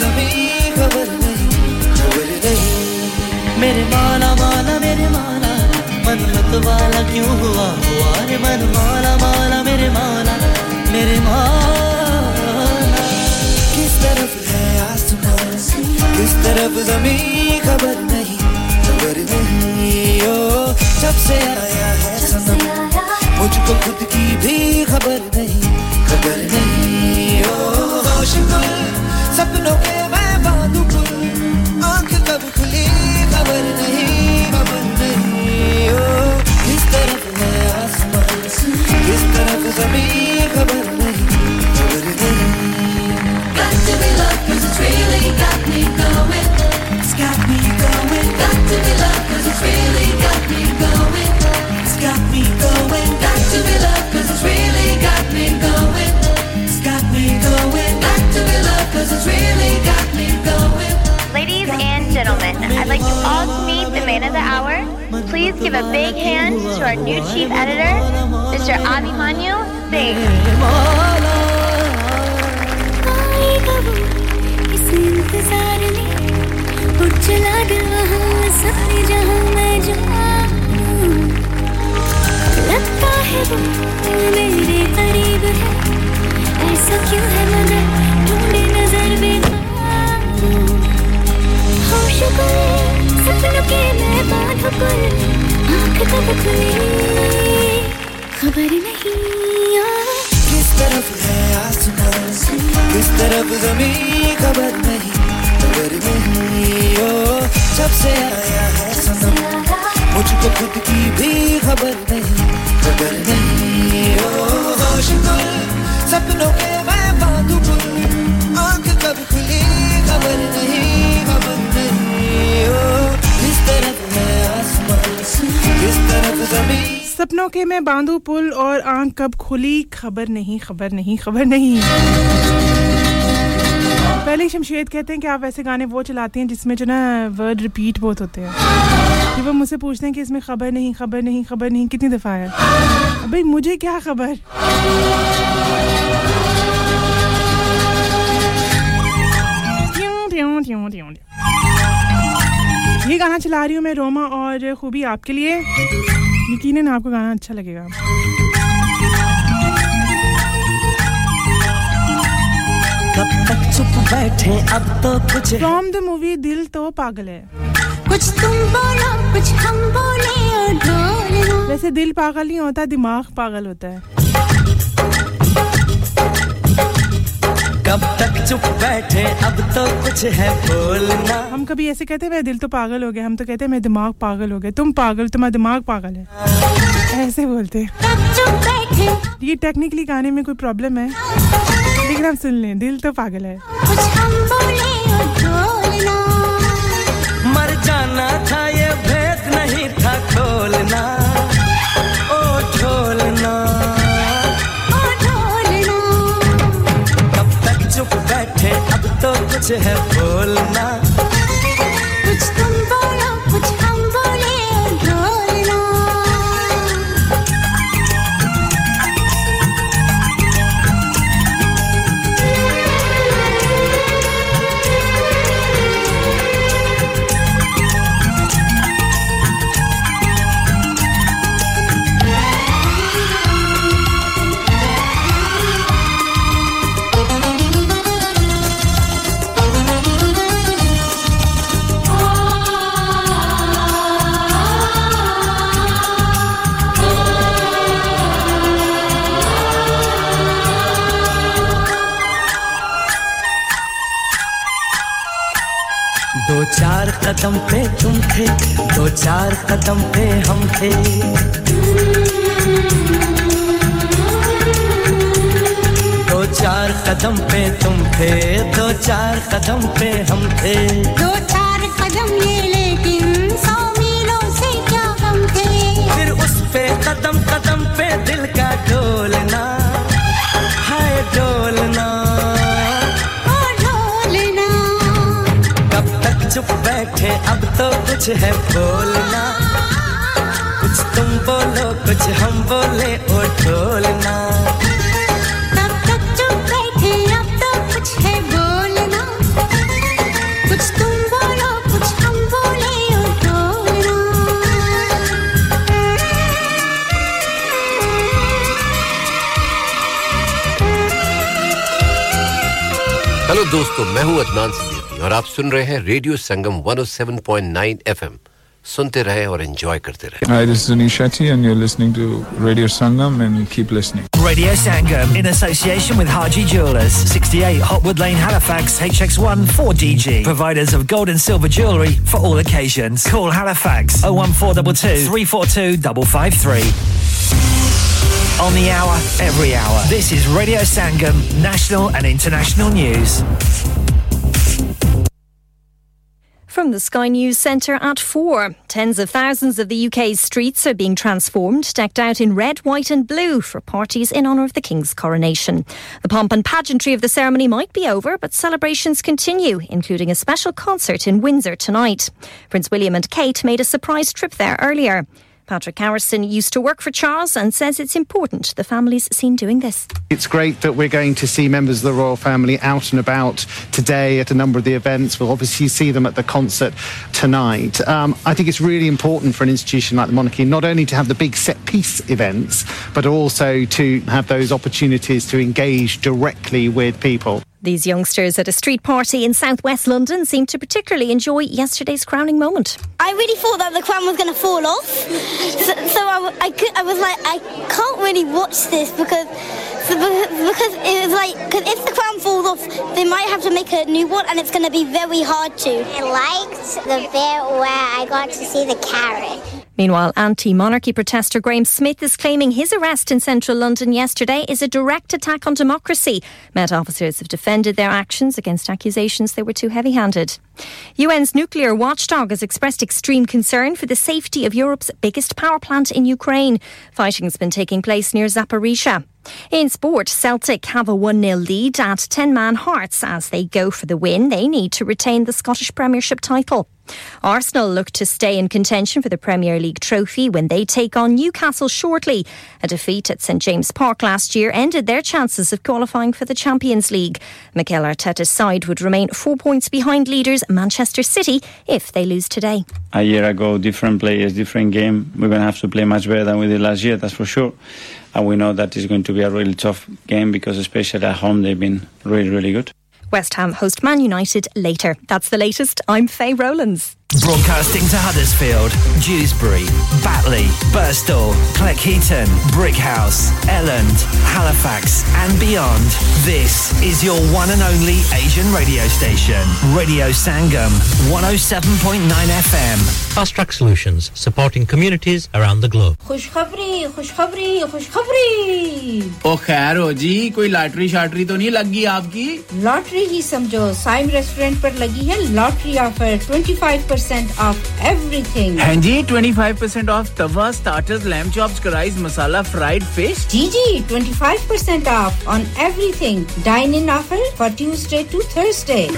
ज़मीन खबर नहीं मेरे माला मन मतवाला क्यों हुआ हुआ रे मन माला मेरे माला किस तरफ है आसमान किस तरफ ज़मीन खबर नहीं ओ जब से आया है सनम मुझको खुद की भी खबर नहीं ओ मुश्किल सपनों के मैं बांधू गुल आंख कब खुली खबर नहीं ओ किस तरफ है आसमान किस तरफ ज़मीन खबर नहीं got to be love 'cause it's really got me going it's got me going got to be love 'cause it's really got me going it's got me going got to be love 'cause it's really got me going it's got me going Really got me going. Ladies and gentlemen, I'd like you all to meet the man of the hour. Please give a big hand to our new chief editor, Mr. Abhimanyu Singh. टूटे नजर बेकार हो शुक्र सपनों के मैं बांध कर आंख कब खुली खबर नहीं आ किस तरफ है आसमान किस तरफ ज़मीन खबर नहीं ओ जब से आया है सनम मुझको खुद की भी खबर नहीं ओ हो शुक्र सपनों के मैं बांध कर कब खुली खबर नहीं ओ किस तरफ है आसमान किस तरफ ज़मीन सपनों के मैं बांधू पुल और आंख कब खुली खबर नहीं पहले शमशेद कहते हैं कि आप वैसे गाने वो चलाते हैं जिसमें जो ना वर्ड रिपीट बहुत होते हैं कि वो मुझसे पूछते हैं कि इसमें खबर नहीं कितनी दफा है भाई मुझे क्या खबर ये गाना चला रही हूँ मैं रोमा और खूबी आपके लिए यकीनन आपको गाना अच्छा लगेगा कब तक चुप बैठे अब तो कुछ फ्रॉम द मूवी दिल तो पागल है कुछ तुम बोलो कुछ हम बोले और ढोल वैसे दिल पागल नहीं होता दिमाग पागल होता है कब तक चुप बैठे अब तो कुछ है बोलना हम कभी ऐसे कहते हैं मेरा दिल तो पागल हो गया हम तो कहते हैं मेरा दिमाग पागल हो गया तुम पागल तुम्हारा दिमाग पागल है ऐसे बोलते हैं ये टेक्निकली गाने में कोई प्रॉब्लम है लेकिन हम सुन लें दिल तो पागल है कुछ हम बोले और बोलना मर जाना था ये भेद नहीं था खोलना ओ ढोलना अब तो कुछ है बोलना कुछ तुम बोलो कुछ हम बोले और ढोलना कदम पे तुम थे, दो चार कदम पे हम थे। दो चार कदम पे तुम थे, दो चार कदम पे हम थे। दो चार कदम ये लेकिन 100 मीलों से क्या कम थे। फिर उस पे कदम कदम पे दिल का डोलना, हाय डोलना। चुप बैठे अब तो कुछ है बोलना, कुछ तुम बोलो कुछ हम बोले ओ ढोलना। तब तक चुप बैठे अब तो कुछ है बोलना, कुछ तुम बोलो कुछ हम बोले ओ ढोलना। हेलो दोस्तों, मैं हूं अदनान और आप सुन रहे हैं रेडियो संगम 107.9 FM. सुनते रहें और एंजॉय करते रहें. Hi, this is Nishati and you're listening to Radio Sangam and keep listening. Radio Sangam in association with Haji Jewelers, 68 Hotwood Lane, Halifax, HX1 4DG. Providers of gold and silver jewellery for all occasions. Call Halifax 01422 342 553. On the hour, every hour. This is Radio Sangam, national and international news. From the Sky News Centre at 4. Tens of thousands of the UK's streets are being transformed, decked out in red, white and blue for parties in honour of the King's coronation. The pomp and pageantry of the ceremony might be over, but celebrations continue, including a special concert in Windsor tonight. Prince William and Kate made a surprise trip there earlier. Patrick Harrison used to work for Charles and says it's important the family's seen doing this. It's great that we're going to see members of the royal family out and about today at a number of the events. We'll obviously see them at the concert tonight. I think it's really important for an institution like the monarchy not only to have the big set-piece events, but also to have those opportunities to engage directly with people. These youngsters at a street party in South West London seemed to particularly enjoy yesterday's crowning moment. I really thought that the crown was going to fall off, so I was like, I can't really watch this because it was like, because if the crown falls off, they might have to make a new one, and it's going to be very hard to. I liked the bit where I got to see the carrot. Meanwhile, anti-monarchy protester Graham Smith is claiming his arrest in central London yesterday is a direct attack on democracy. Met officers have defended their actions against accusations they were too heavy-handed. UN's nuclear watchdog has expressed extreme concern for the safety of Europe's biggest power plant in Ukraine. Fighting's been taking place near Zaporizhzhia. In sport, Celtic have a 1-0 lead at 10-man Hearts as they go for the win. They need to retain the Scottish Premiership title. Arsenal look to stay in contention for the Premier League trophy when they take on Newcastle shortly. A defeat at St James' Park last year ended their chances of qualifying for the Champions League. Mikel Arteta's side would remain 4 points behind leaders Manchester City if they lose today. A year ago, different players, different game. We're going to have to play much better than we did last year, that's for sure. And we know that it's going to be a really tough game because especially at home they've been really, really good. West Ham host Man United later. That's the latest. I'm Faye Rowlands. Broadcasting to Huddersfield, Dewsbury, Batley, Birstall, Cleckheaton, Brickhouse, Elland, Halifax and beyond. This is your one and only Asian radio station, Radio Sangam, 107.9 FM. Fast Track Solutions, supporting communities around the globe. Khushkhabri, khushkhabri, khushkhabri. Oh, khair ji, koi lottery shattery to nahi lagi aapki? Lottery hi samjho, Saim restaurant par lagi hai lottery offer 25% off everything. And 25% off tawa, starters, lamb chops, karais, masala, fried fish. Gigi, 25% off on everything. Dine-in offer for Tuesday to Thursday.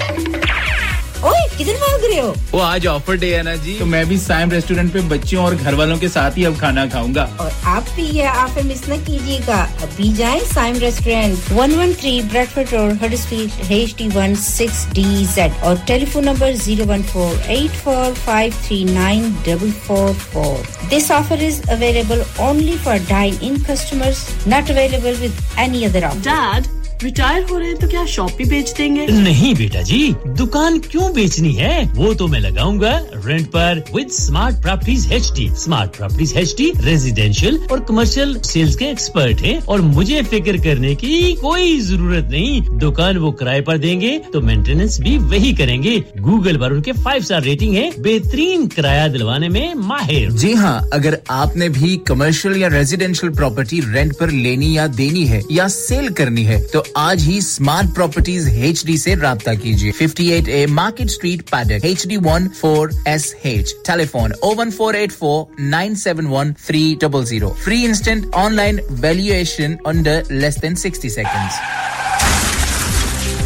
ओए किधर भाग रहे हो? वो आज offer day है ना जी, तो मैं भी साइम रेस्टोरेंट पे बच्चों और घर वालों के साथ ही अब खाना खाऊंगा और आप भी ये ऑफर मिस ना कीजिएगा. अभी जाएं Saim restaurant, 113 Bradford road, Huddersfield, HD16DZ और telephone number 01484539444. This offer is available only for dine-in customers, not available with any other offer. Dad, retire हो रहे हैं तो क्या शॉप भी बेच देंगे? नहीं बेटा जी, दुकान क्यों बेचनी है? वो तो मैं लगाऊंगा रेंट पर with smart properties HD. Smart properties HD residential और कमर्शियल सेल्स के एक्सपर्ट हैं और मुझे फिक्र करने की कोई जरूरत नहीं। दुकान वो किराए पर देंगे तो मेंटेनेंस भी वही करेंगे। गूगल पर उनके 5 स्टार रेटिंग है, बेहतरीन किराया दिलवाने में माहिर। जी हां, अगर आपने भी कमर्शियल या रेजिडेंशियल प्रॉपर्टी रेंट पर लेनी या देनी है या सेल करनी है तो आज ही स्मार्ट प्रॉपर्टीज एचडी से राब्ता कीजिए। 58A market street Paddock HD14SH। Telephone 01484 971 300। Free instant online valuation under less than 60 seconds.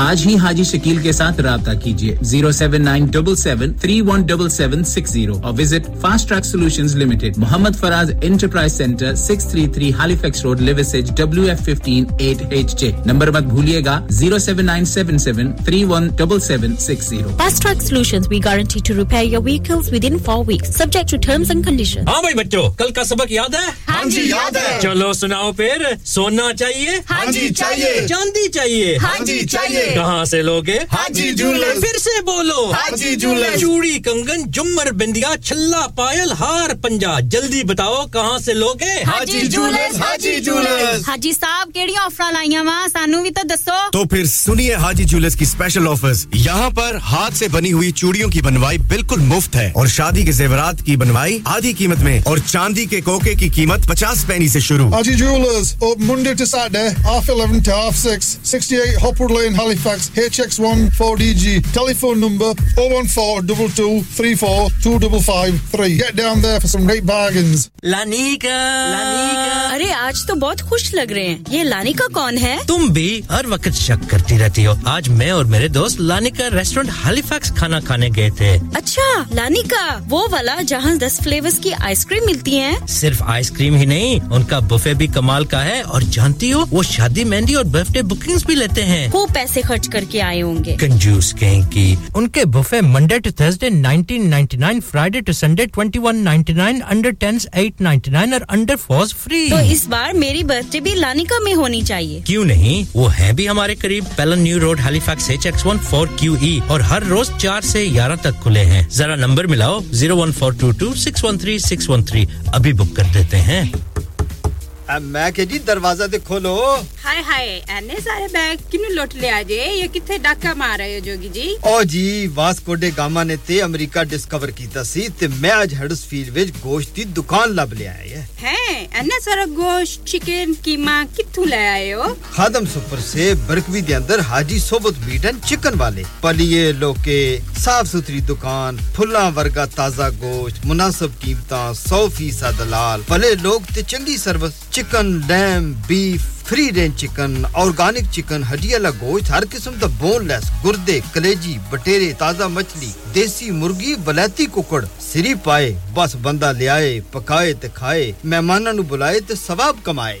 आज ही हाजी शकील के साथ राब्ता कीजिए 07977317760 और visit fast track solutions limited, Mohammad Faraz enterprise centre, 633 Halifax road, Liversedge, WF15 8HJ। नंबर मत भूलिएगा 07977317760। Fast track solutions, we guarantee to repair your vehicles within 4 weeks, subject to terms and conditions. हां भाई बच्चों, कल का सबक याद है? हां जी याद है। चलो सुनाओ फिर। सोना चाहिए? हां जी चाहिए। चांदी चाहिए? हां जी चाहिए। कहां से लोगे? हाजी जूलर्स। फिर से बोलो, हाजी जूलर्स। चूड़ी, कंगन, झुमर, बिंदिया, छल्ला, पायल, हार, पंजा, जल्दी बताओ कहां से लोगे? हाजी जूलर्स, हाजी जूलर्स। हाजी साहब केड़ी ऑफर लाईया वा, सानू भी तो दसो। तो फिर सुनिए हाजी जूलर्स की स्पेशल ऑफर्स। यहां पर हाथ से बनी हुई चूड़ियों की बनवाई बिल्कुल मुफ्त है और शादी के जेवरात की बनवाई आधी कीमत में और चांदी के कोके की कीमत 50 पैसे से शुरू। Haji jewellers open Monday to Saturday, 11:30 to 6:30, 68 Hopwood Lane, Halifax, HX14DG. Telephone number 01422342553. Get down there for some great bargains. Lanika, Lanika. अरे आज तो बहुत खुश लग रहे हैं। ये लानिका कौन है? तुम भी हर वक्त शक करती रहती हो। आज मैं और मेरे दोस्त लानिका रेस्टोरेंट हैलिफैक्स खाना खाने गए थे। अच्छा लानिका, वो वाला जहाँ 10 फ्लेवर्स की आइसक्रीम मिलती है। सिर्फ आइसक्रीम ही नहीं, उनका बुफे भी कमाल का है और जानती हो वो शादी, मेहंदी और बर्थडे बुकिंग्स भी लेते हैं। खूब पैसे खर्च करके आए होंगे। कंजूस कहीं की। उनके buffet Monday to Thursday 19.99, Friday to Sunday 21.99, under 10s 8.99 और अंडर 4s फ्री। तो इस बार मेरी बर्थडे भी लानिका में होनी चाहिए। क्यों नहीं, वो है भी हमारे करीब, Pellon new road, Halifax HX14QE और हर रोज 4 से 11 तक खुले हैं। जरा नंबर मिलाओ 01422613613, अभी बुक कर देते हैं। मैं के जी दरवाजा दे खोलो। हाय हाय, एने सारे बैग किने लुट ले आजे? ये किथे डाका मार रहे हो जोगी जी? ओ जी, वास्को डे गामा ने ते अमेरिका डिस्कवर कीता सी ते मैं आज हडर्सफील्ड विच गोश्त दी दुकान लब ले आए है। हैं, एने सारा गोश्त, चिकन, कीमा किथू ले आए हो? खादम सुपर से बरकवी दे अंदर हाजी सोबत मीट एंड चिकन वाले। पलिए लोके, साफ सुथरी दुकान, फुल्ला वर्गा ताजा गोश्त, मुनासिब कीमतां, 100% दलाल, भले लोग ते चंगी service. Chicken, lamb, beef, free range chicken, organic chicken, हड्डी वाला गोश्त, हर किस्म का boneless, गुर्दे, कलेजी, बटेरे, ताजा मछली, देसी मुर्गी, बलाती कुकड़, सिरी पाए, बस बंदा ले आए, पकाए ते खाए, मेहमानां नु बुलाए ते सवाब कमाए।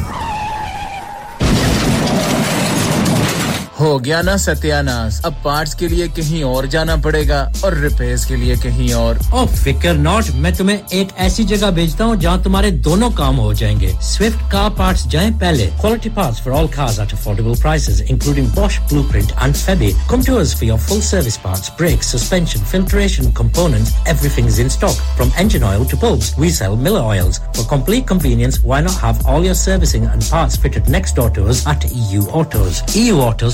हो गया ना सत्यानाश अब पार्ट्स के लिए कहीं और जाना पड़ेगा और रिपेयर्स के लिए कहीं और ओ फिकर नॉट मैं तुम्हें एक ऐसी जगह भेजता हूं जहां तुम्हारे दोनों काम हो जाएंगे स्विफ्ट कार पार्ट्स जाएं पहले quality parts for all cars at affordable prices including Bosch Blueprint and Febi come to us for your full service parts brakes suspension filtration components everything is in stock from engine oil to bulbs we sell Miller oils for complete convenience why not have all your servicing and parts fitted next door to us at EU Autos EU Autos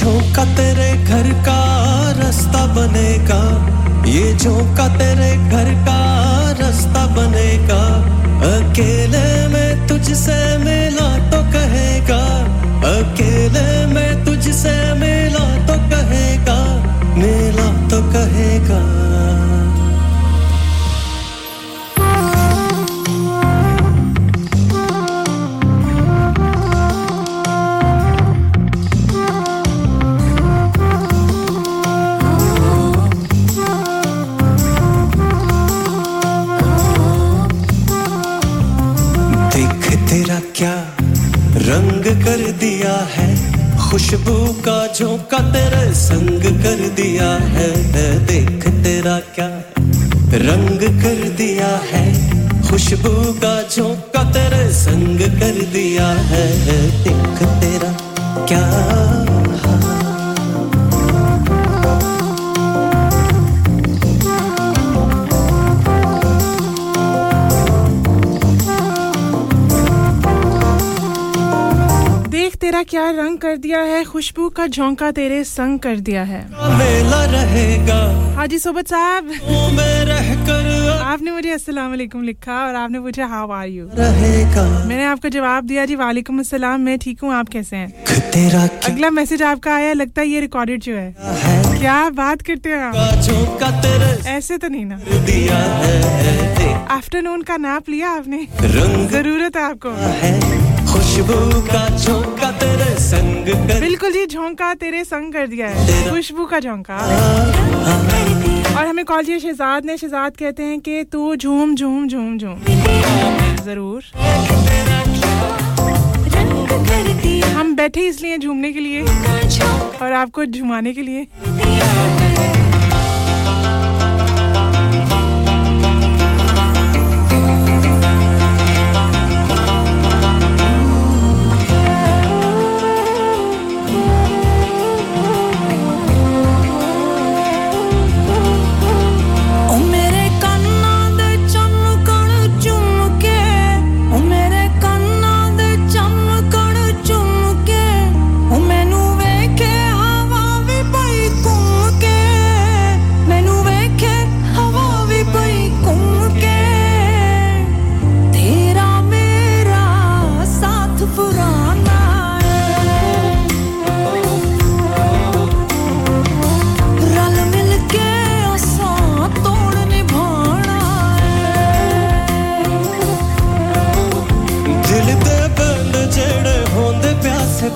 झोंका तेरे घर का रास्ता बनेगा अकेले में तुझसे मिला तो कहेगा अकेले में तुझसे मिला तो कहेगा मिला तो कहेगा खुशबू का झोंका तेरे संग कर दिया है देख तेरा क्या रंग कर दिया है खुशबू का झोंका तेरे संग कर दिया है देख तेरा क्या क्या रंग कर दिया है खुशबू का झोंका तेरे संग कर दिया है मेला रहेगा हाजी सोबत साहब आपने मुझे अस्सलाम वालेकुम लिखा और आपने पूछा हाउ आर यू मैंने आपको जवाब दिया जी वालेकुम अस्सलाम मैं ठीक हूं आप कैसे हैं अगला मैसेज आपका आया लगता है ये रिकॉर्डेड जो है क्या बात करते हैं आप ऐसे तो नहीं ना आफ्टरनून का नाप लिया आपने जरूरत है आपको खुशबू का झोंका तेरे संग कर बिल्कुल जी झोंका तेरे संग कर दिया है खुशबू का झोंका और हमें कॉल किया शहजाद ने शहजाद कहते हैं कि तू झूम झूम झूम झूम जरूर हम बैठे इसलिए झूमने के लिए और आपको झुमाने के लिए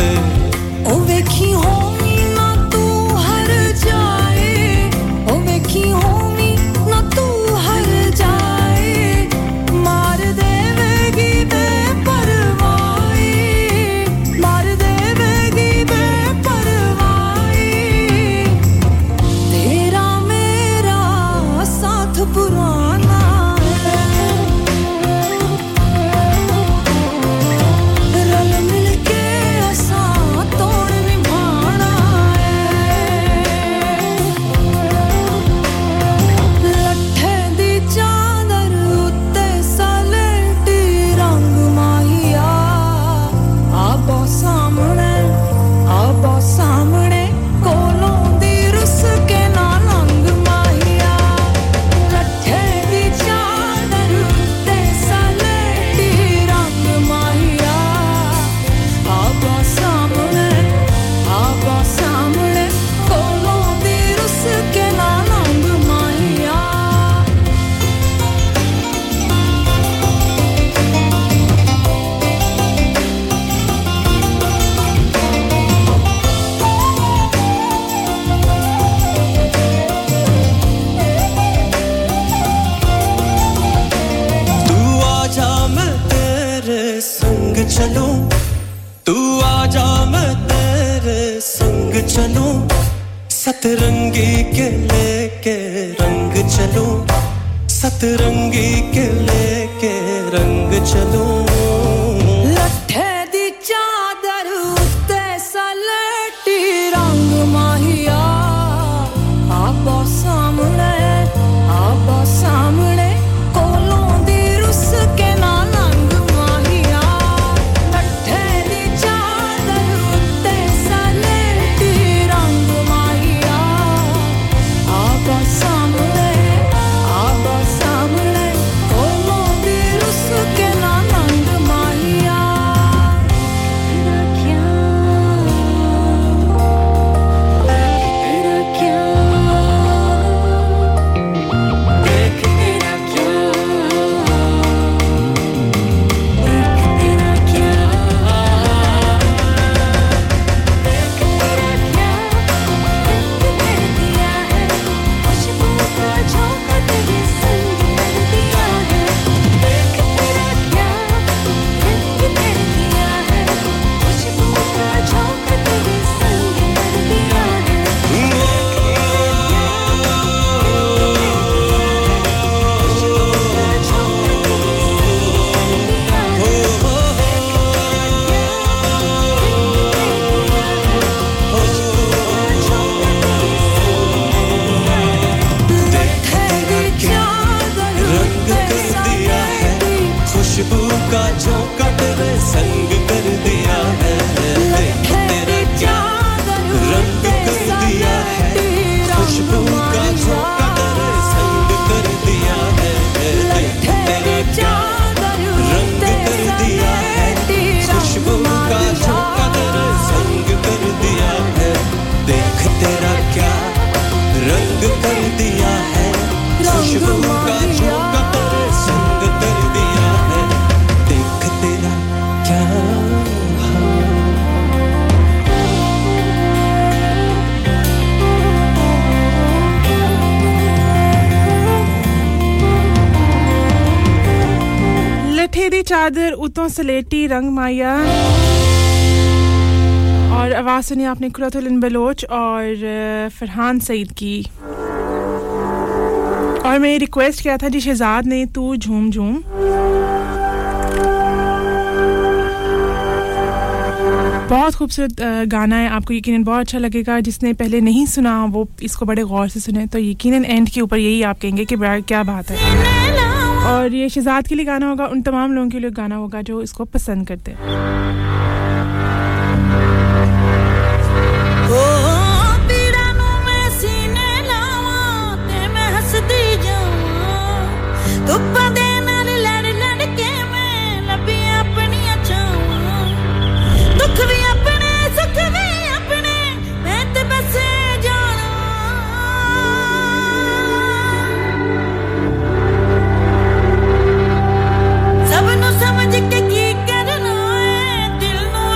दे ओ वेखी होनी ना तू हर जाए ओ वेखी होनी ना तू हर जाए मार देवेगी पुराना आजा मैं तेरे संग चलूं सतरंगी के लेके रंग चलूं सतरंगी के लेके रंग चलूं लट्ठे दी चादर उते सलटी रंग माहिया आप सामने चादर उतों सलेटी रंग माया और आवाज सुनी आपने कुरातुलिन बलोच और फरहान सईद की और मैं रिक्वेस्ट किया था जी शहजाद ने तू झूम झूम बहुत खूबसूरत गाना है आपको यकीनन बहुत अच्छा लगेगा जिसने पहले नहीं सुना वो इसको बड़े गौर से सुने तो यकीनन एंड के ऊपर यही आप कहेंगे कि क्या बात है और ये शहजाद के लिए गाना होगा उन तमाम लोगों के लिए गाना होगा जो इसको पसंद करते हैं समझ के की करना है दिल नो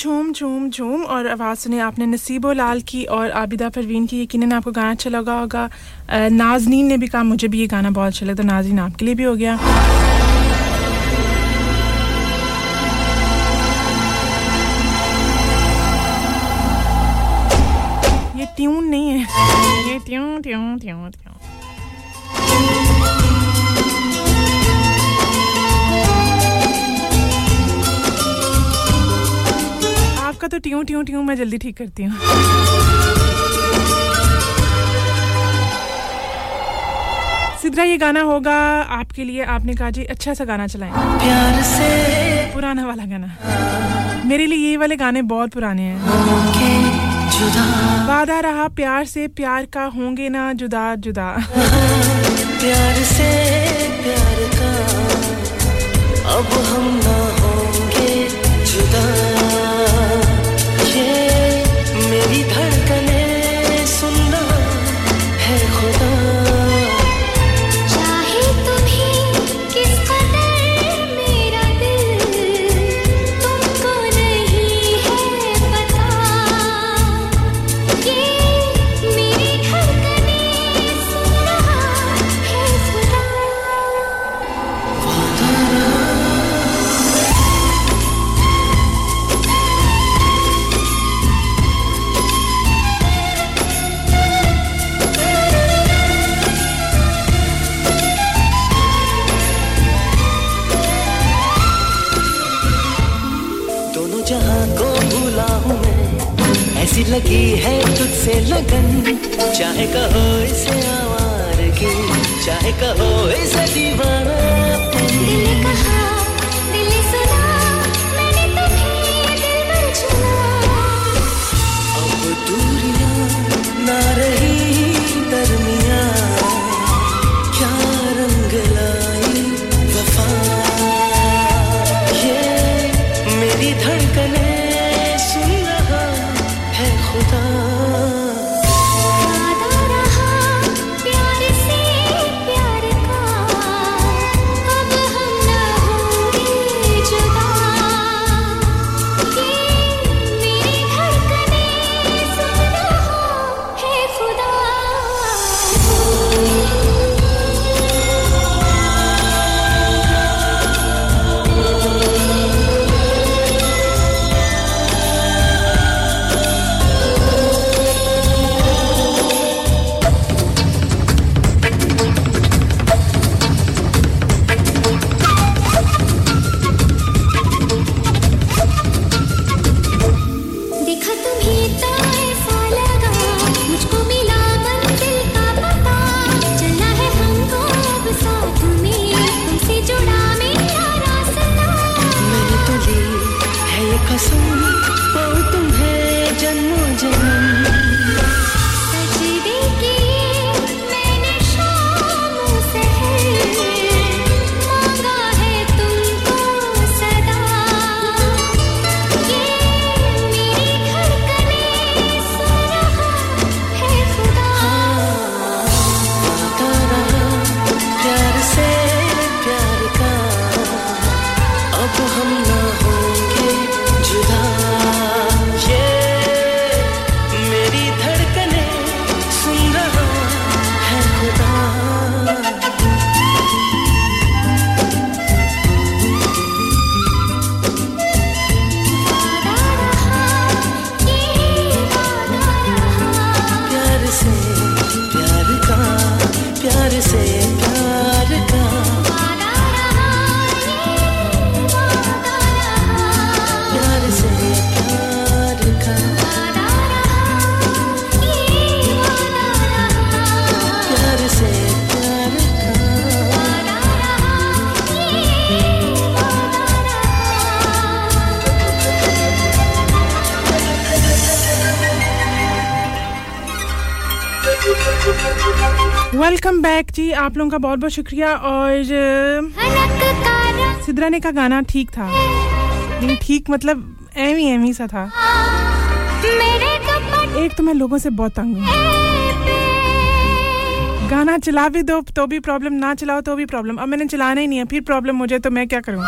झूम झूम झूम और आवाज़ सुने आपने नसीबो लाल की और आबिदा परवीन की. यकीनन आपको गाना अच्छा लगा होगा. नाज़नीन ने भी कहा मुझे भी ये गाना बहुत अच्छा लगा, तो नाज़नीन आपके लिए भी हो गया. ये ट्यून नहीं है, ये ट्यून ट्यून ट्यून ट्यून का तो ट्यूं ट्यूं ट्यूं मैं जल्दी ठीक करती हूं. सिद्रा ये गाना होगा आपके लिए. आपने कहा जी अच्छा सा गाना चलाएं, प्यार से पुराना वाला गाना. मेरे लिए ये वाले गाने बहुत पुराने हैं. वादा रहा प्यार से, प्यार का होंगे ना जुदा जुदा. प्यार से प्यार का अब हम ना होंगे जुदा. मेरी धड़कने सुनना है खुदा. चाहे तुम्हें किस कदर मेरा दिल, तुमको नहीं है पता. ये मेरी धड़कने सुनना है खुदा. ऐसी लगी है तुझसे लगन, चाहे कहो इसे आवारगी, चाहे कहो इसे दीवाना. दिल कहा दिल सुना, मैंने तुम्हें दिल बन चुना. अब दूरियां ना रही दरमियां, क्या रंग लाई वफा. ये मेरी धड़कन जी. आप लोगों का बहुत-बहुत शुक्रिया. और सिद्रा ने का गाना ठीक था, लेकिन ठीक मतलब एमी सा था. एक तो मैं लोगों से बहुत तंग हूँ. गाना चला भी दो तो भी प्रॉब्लम, ना चलाओ तो भी प्रॉब्लम. अब मैंने चलाना ही नहीं है, फिर प्रॉब्लम हो जाए तो मैं क्या करूँ.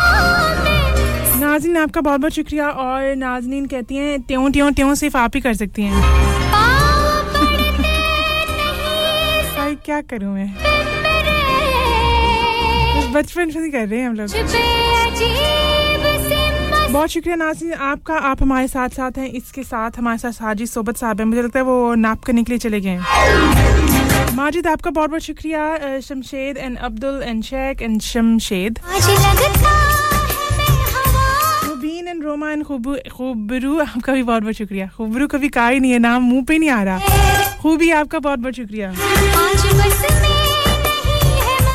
नाज़रीन आपका बहुत-बहुत शुक्रिया और नाज़रीन कहती हैं त्यों त्यों त्यों सिर्फ आप ही कर सकती हैं भाई क्या करूं मैं बचपन से नहीं कर रहे हैं हम लोग बहुत शुक्रिया नाज़रीन आपका आप हमारे साथ हैं इसके साथ हमारे साथ हाजी सोबत साहब हैं मुझे लगता है वो नाप करने के लिए चले गए हैं Majid aapka bahut bahut shukriya Shamshed and Abdul and Sheikh and Shamshed Mubin and Roma and Khubru aapka bhi bahut bahut shukriya Khubru ka bhi kai nahi hai naam muh pe nahi aa raha Khubi aapka bahut bahut shukriya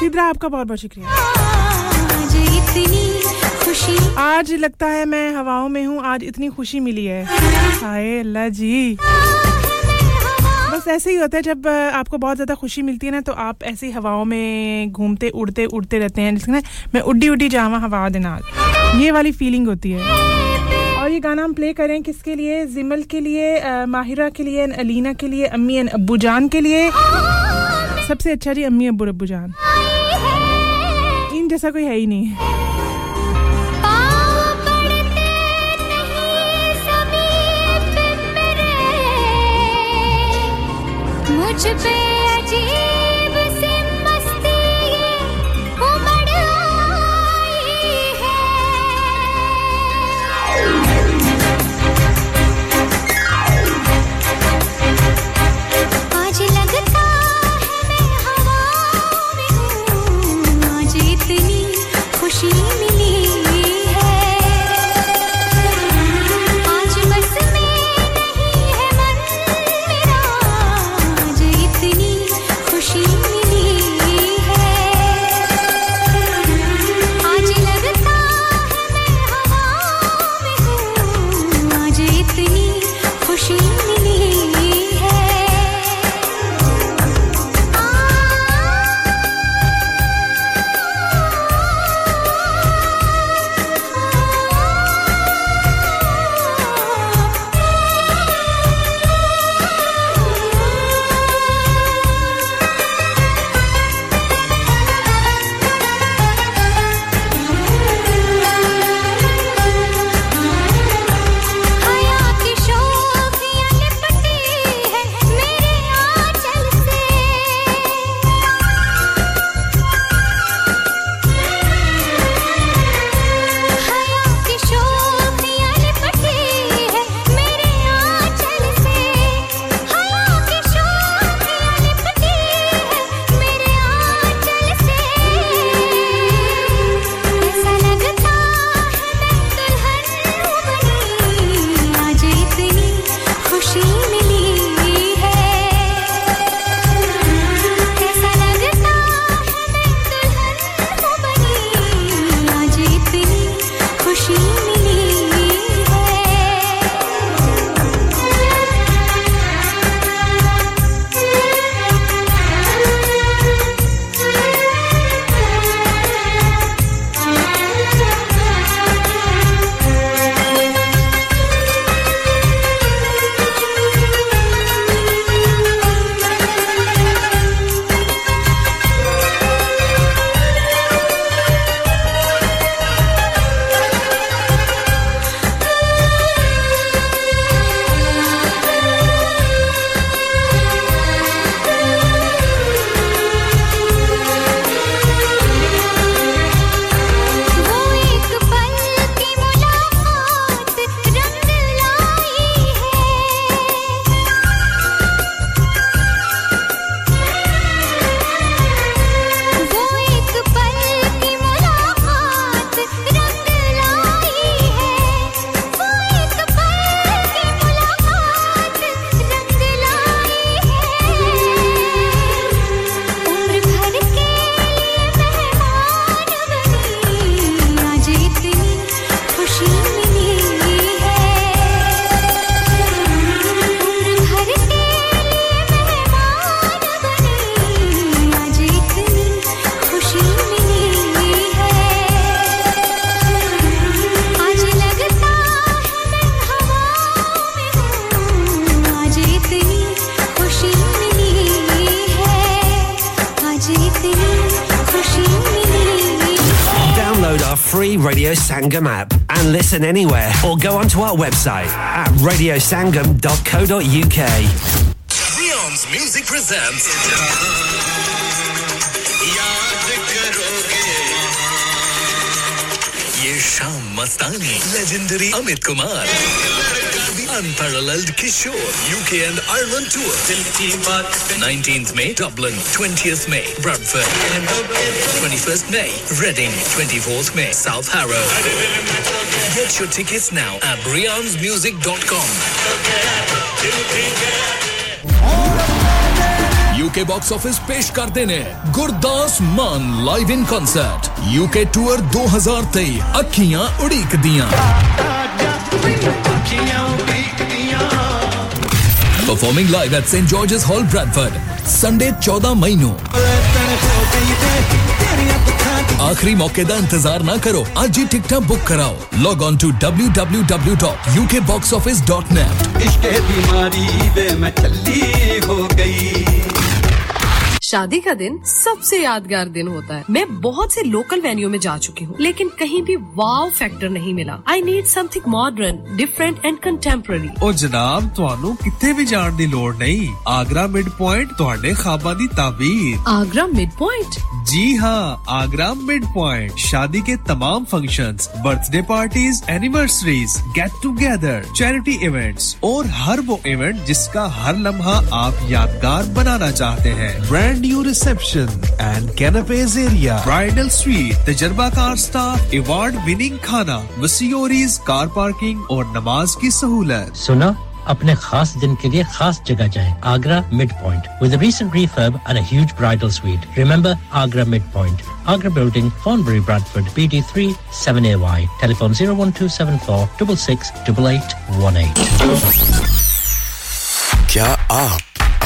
Sidra aapka bahut bahut shukriya Aaj lagta hai main hawaon mein hu aaj itni khushi mili hai Haye Allah ji बस ऐसे ही होता है जब आपको बहुत ज्यादा खुशी मिलती है ना तो आप ऐसी हवाओं में घूमते उड़ते उड़ते रहते हैं जिसमें मैं उड़ी उड़ी जावा हवा दे नाल ये वाली फीलिंग होती है और ये गाना हम प्ले करें किसके लिए जिमल के लिए माहिरा के लिए अलीना के लिए अम्मी एंड अब्बू जान के लिए सबसे अच्छा जी अम्मी अब्बू जान इन जैसा कोई है ही नहीं मुझ पे अजीब से मस्ती ये उमड़ आई है आज लगता है मैं हवाओं में हूँ आज इतनी खुशी Tini free Radio Sangam app and listen anywhere or go onto our website at radiosangam.co.uk. Leon's Music presents Ye Shaam Mastani, legendary Amit Kumar. Unparalleled Kishore UK and Ireland tour 19th May Dublin 20th May Bradford 21st May Reading 24th May South Harrow. Get your tickets now at riansmusic.com. UK box office पेश करते हैं गुरदास मान live in concert UK tour 2023 अखियां उड़ीक दियां Performing live at St George's Hall, Bradford, Sunday 14 मई नो. आखिरी मौके दा इंतजार ना करो, आज ही टिकट बुक कराओ. Log on to www.ukboxoffice.net. इश्क की बीमारी वे मैं चली हो गई. शादी का दिन सबसे यादगार दिन होता है मैं बहुत से लोकल वेन्यू में जा चुकी हूँ लेकिन कहीं भी वाव फैक्टर नहीं मिला I need something modern different and contemporary ओ जनाब ਤੁਹਾਨੂੰ ਕਿੱਥੇ ਵੀ ਜਾਣ ਦੀ ਲੋੜ ਨਹੀਂ ਆਗਰਾ ਮਿਡ ਪੁਆਇੰਟ ਤੁਹਾਡੇ ਖਾਬਾਂ ਦੀ ਤਾਬੀਰ ਆਗਰਾ ਮਿਡ ਪੁਆਇੰਟ जी हां आगरा मिड पॉइंट शादी के तमाम functions birthday parties anniversaries get together charity events और हर वो इवेंट जिसका हर लम्हा आप यादगार बनाना चाहते हैं brand new reception and कैनपेज area bridal suite तजुर्बाकार स्टाफ अवार्ड विनिंग खाना वसीओरीज कार पार्किंग और नमाज की सहूलत सुना अपने खास दिन के लिए खास जगह जाएं Agra mid point with a recent refurb and a huge bridal suite remember Agra Midpoint Agra Building Fernbury Bradford BD3 7AY telephone 01274 668818 क्या आप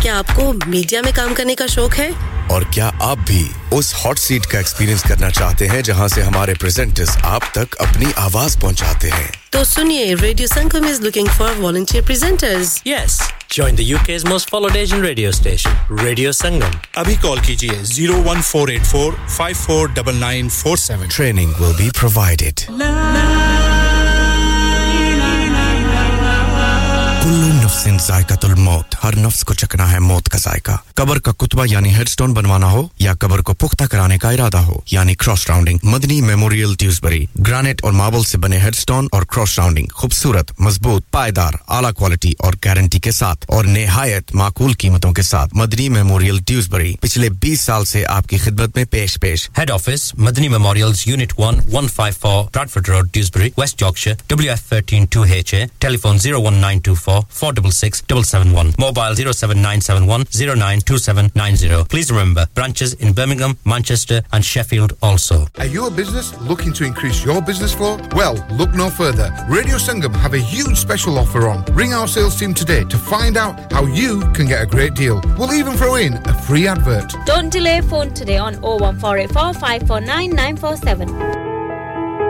क्या आपको मीडिया में काम करने का शौक है और क्या आप भी उस हॉट सीट का एक्सपीरियंस करना चाहते हैं जहां से हमारे प्रेजेंटर्स आप तक अपनी आवाज पहुंचाते हैं तो सुनिए radio Sangam is looking for volunteer presenters yes Join the UK's most followed Asian radio station, Radio Sangam. Abhi call kijiye 01484 549947. Training will be provided. Kullu nafsin zaiqatul maut. Har nafs ko chakna hai maut ka zaiqa. Qabr ka kutba yani headstone banwana ho ya qabr ko pukhta karane ka irada ho yani cross rounding. Madani Memorial Dewsbury. Granite aur marble se bane headstone aur cross rounding. Khoobsurat, mazboot, paidar, ala quality aur guarantee ke saath aur nihayat maakul qeematon ke saath. Madani Memorial Dewsbury. Pichle 20 saal se aapki khidmat mein pesh. Head office Madani Memorials Unit 1 154 Bradford Road Dewsbury West Yorkshire WF13 2HA telephone 01924 466771 mobile 07971092790 please remember branches in Birmingham Manchester and Sheffield also are you a business looking to increase your business flow well look no further Radio Sangam have a huge special offer on ring our sales team today to find out how you can get a great deal we'll even throw in a free advert don't delay phone today on 01484 549947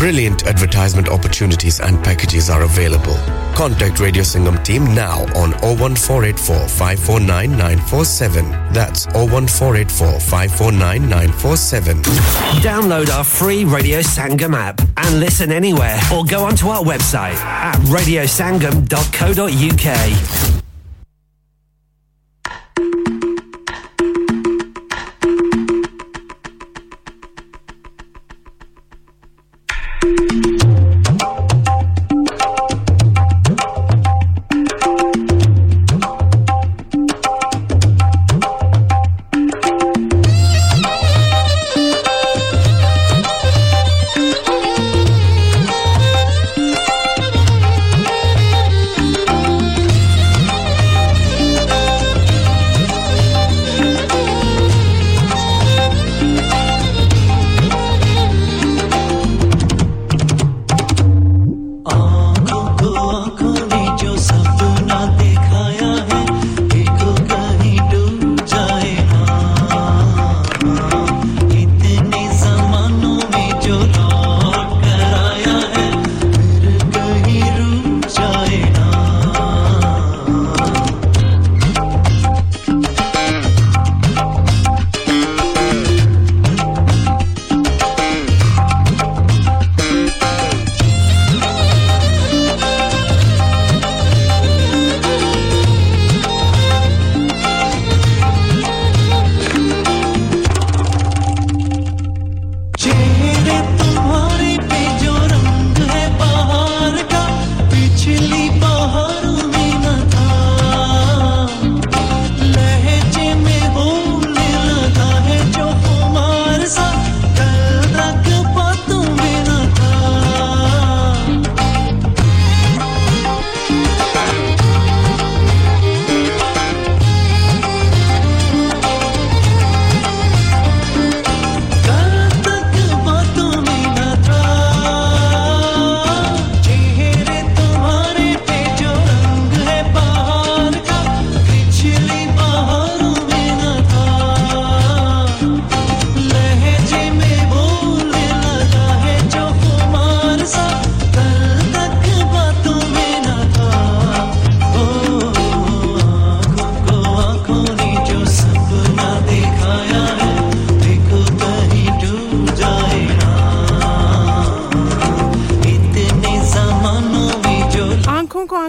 Brilliant advertisement opportunities and packages are available. Contact Radio Sangam team now on 01484 549947. That's 01484 549947. Download our free Radio Sangam app and listen anywhere or go onto our website at radiosangam.co.uk.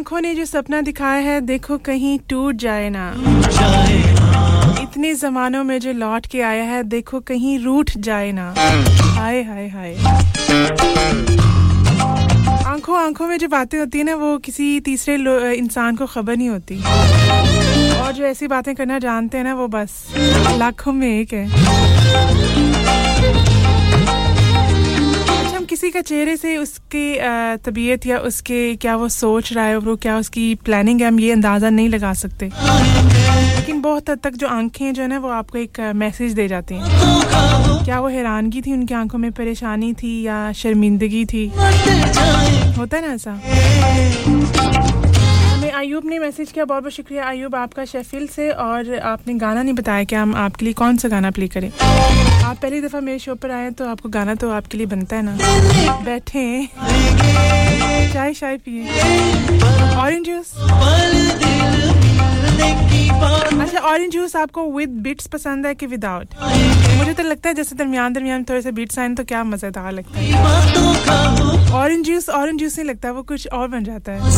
आंखों ने जो सपना दिखाया है देखो कहीं टूट जाए ना इतने ज़मानों में जो लौट के आया है देखो कहीं रूठ जाए ना हाय हाय हाय आंखों आंखों में जो बातें होती है ना वो किसी तीसरे इंसान को खबर नहीं होती और जो ऐसी बातें करना जानते हैं ना वो बस लाखों में एक है किसी का चेहरे से उसकी तबीयत या उसके क्या वो सोच रहा है और क्या उसकी प्लानिंग है हम ये अंदाजा नहीं लगा सकते लेकिन बहुत हद तक जो आंखें जो है ना वो आपको एक मैसेज दे जाती हैं क्या वो हैरानगी थी उनकी आंखों में परेशानी थी या शर्मिंदगी थी होता है ना ऐसा आयुब ने मैसेज किया बहुत-बहुत शुक्रिया आयुब आपका शेफील्ड से और आपने गाना नहीं बताया कि हम आपके लिए कौन सा गाना प्ले करें आप पहली दफा मेरे शो पर आए तो आपको गाना तो आपके लिए बनता है ना बैठे चाय शाय पिए ऑरेंज जूस अच्छा ऑरेंज जूस आपको विद बीट्स पसंद है कि विदाउट मुझे तो लगता है जैसे दरमियान थोड़े से बीट्स आए तो क्या मजेदार लगता है ऑरेंज जूस नहीं लगता वो कुछ और बन जाता है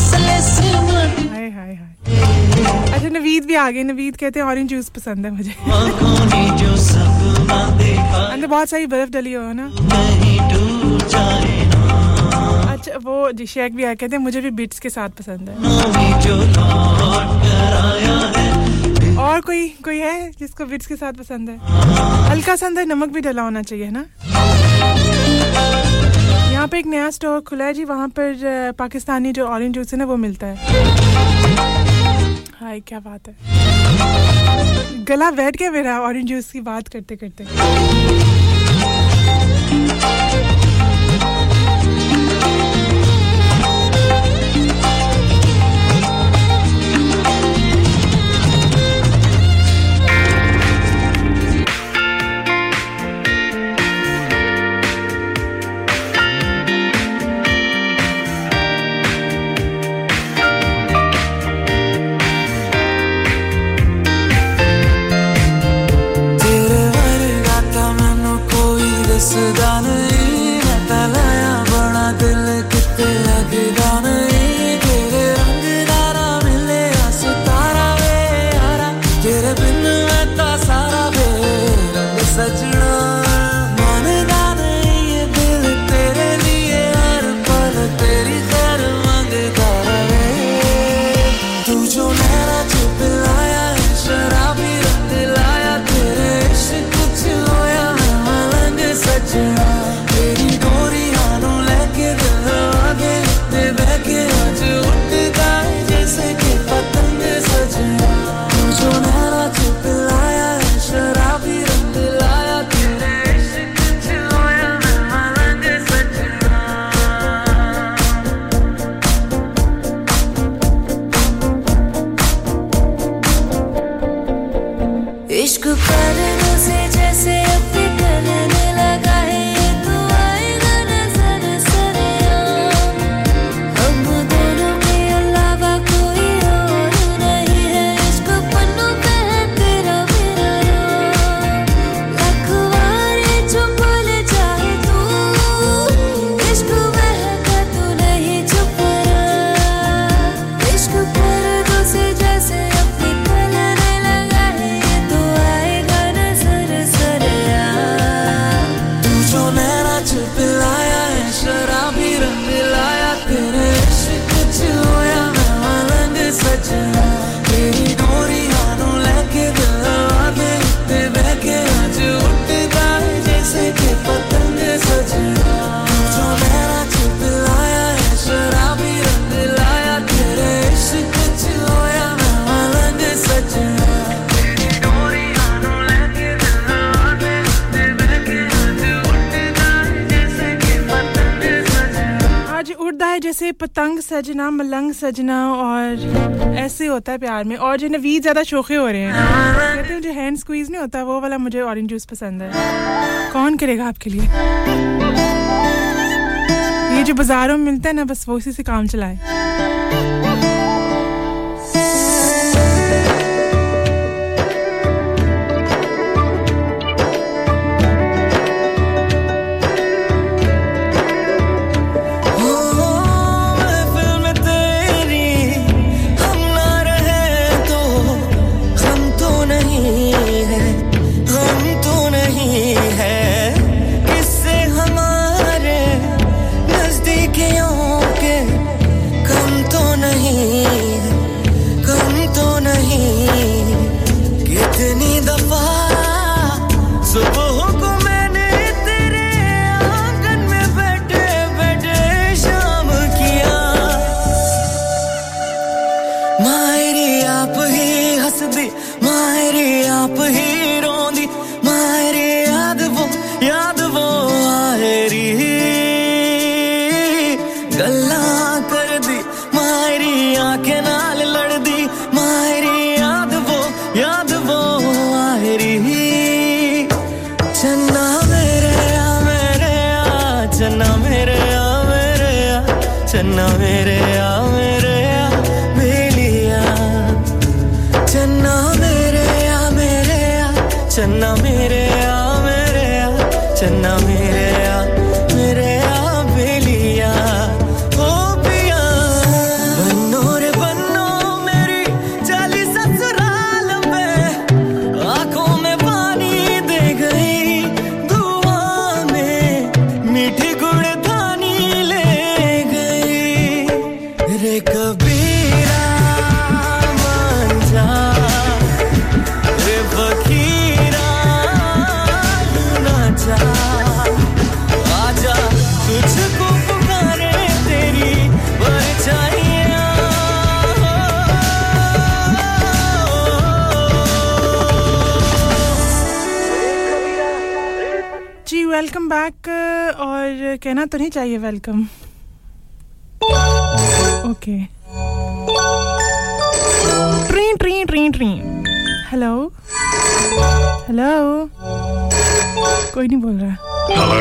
हाय हाय हाय अच्छा नवीद भी आ गए नवीद कहते हैं ऑरेंज जूस पसंद है मुझे अंदर बहुत सारी बर्फ डली हो ना अच्छा वो जी शेख भी आ कहते हैं मुझे भी बीट्स के साथ पसंद है और कोई है जिसको बीट्स के साथ पसंद है हल्का सा अंदर नमक भी डाला होना चाहिए है ना यहाँ पे एक नया स्टोर खुला है जी वहाँ पर पाकिस्तानी जो ऑरेंज जूस है ना वो मिलता है हाय क्या बात है गला बैठ गया मेरा ऑरेंज जूस की बात करते करते सजना मलंग सजना और ऐसे होता है प्यार में और जो नवीद ज्यादा शोखे हो रहे हैं कहते हैं जो हैंड स्क्वीज नहीं होता वो वाला मुझे ऑरेंज जूस पसंद है कौन करेगा आपके लिए ये जो बाजारों में मिलता है ना बस वो उसी से काम चलाए चन्ना मेरे आ मेरे आ चन्ना मेरे आ मेरे आ मेलिया चन्ना मेरे आ मेरे आ चन्ना मेरे आ मेरे आ चन्ना मेरे आ मेरे आ मेलिया ओ पिया बन्नो मेरी चाली ससुराल में आंखों में पानी दे गई दुआ में मीठी गुड़ धानी ले गई रे कबीरा मान जा रे फकीरा ना जा आजा तुझको पुकारे तेरी परछाइयां जी वेलकम बैक और कहना तो नहीं चाहिए welcome okay tree tree tree tree hello hello कोई नहीं बोल रहा Hello.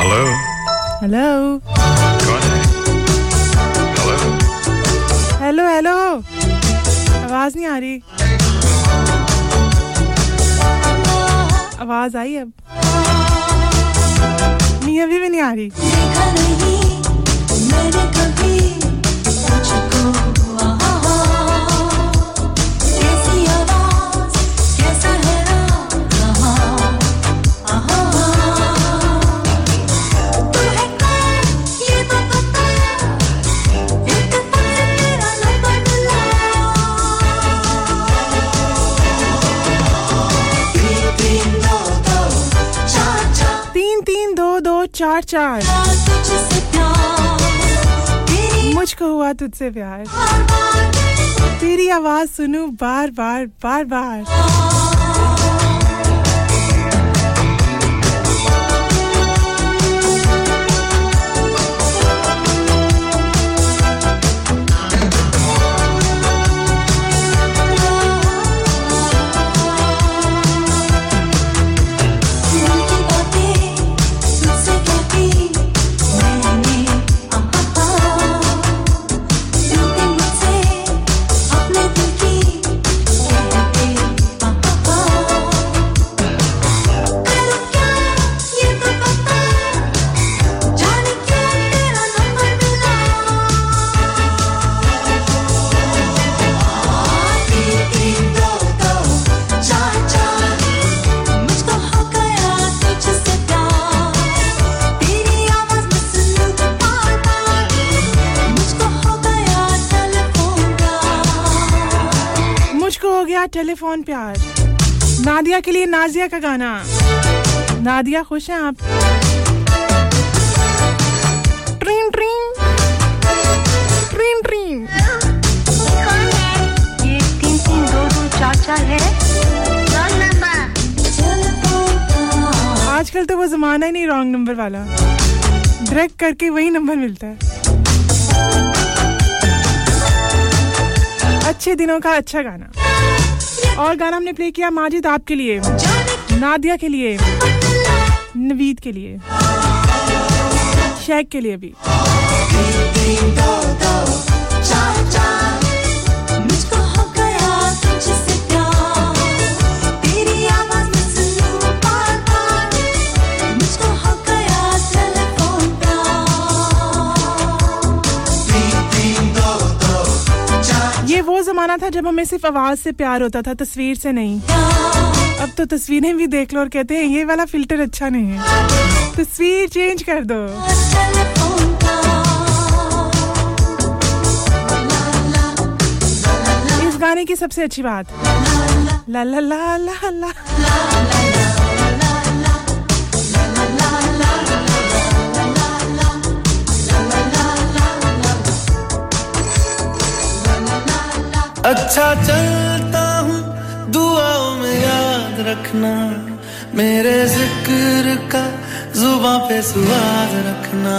Hello. हेलो कौन है? Hello. हेलो हेलो आवाज नहीं आ रही आवाज आई अब नहीं अभी भी नहीं आ रही देखा नहीं मैंने कभी तुझको आहा कैसी आवाज कैसा है राग आहा आहा तू है कौन ये तो पता एक पल से तेरा लब बदला 3322 444 मुझको हुआ तुझसे प्यार तेरी आवाज सुनूं बार बार बार बार टेलीफोन प्यार नादिया के लिए नाजिया का गाना नादिया खुश हैं आप ट्रिंग ट्रिंग ट्रिंग ट्रिंग कौन है ये 3322 444 है रॉन्ग नंबर आजकल तो वो जमाना ही नहीं रॉन्ग नंबर वाला डायरेक्ट करके वही नंबर मिलता है अच्छे दिनों का अच्छा गाना और गाना हमने प्ले किया माजिद आपके लिए नादिया के लिए नवीद के लिए शेख के लिए भी वो जमाना था जब हमें सिर्फ आवाज से प्यार होता था तस्वीर से नहीं अब तो तस्वीरें भी देख लो और कहते हैं ये वाला फिल्टर अच्छा नहीं है तस्वीर चेंज कर दो इस गाने की सबसे अच्छी बात ला ला ला ला ला अच्छा चलता हूँ दुआओं में याद रखना मेरे जिक्र का जुबां पे स्वाद रखना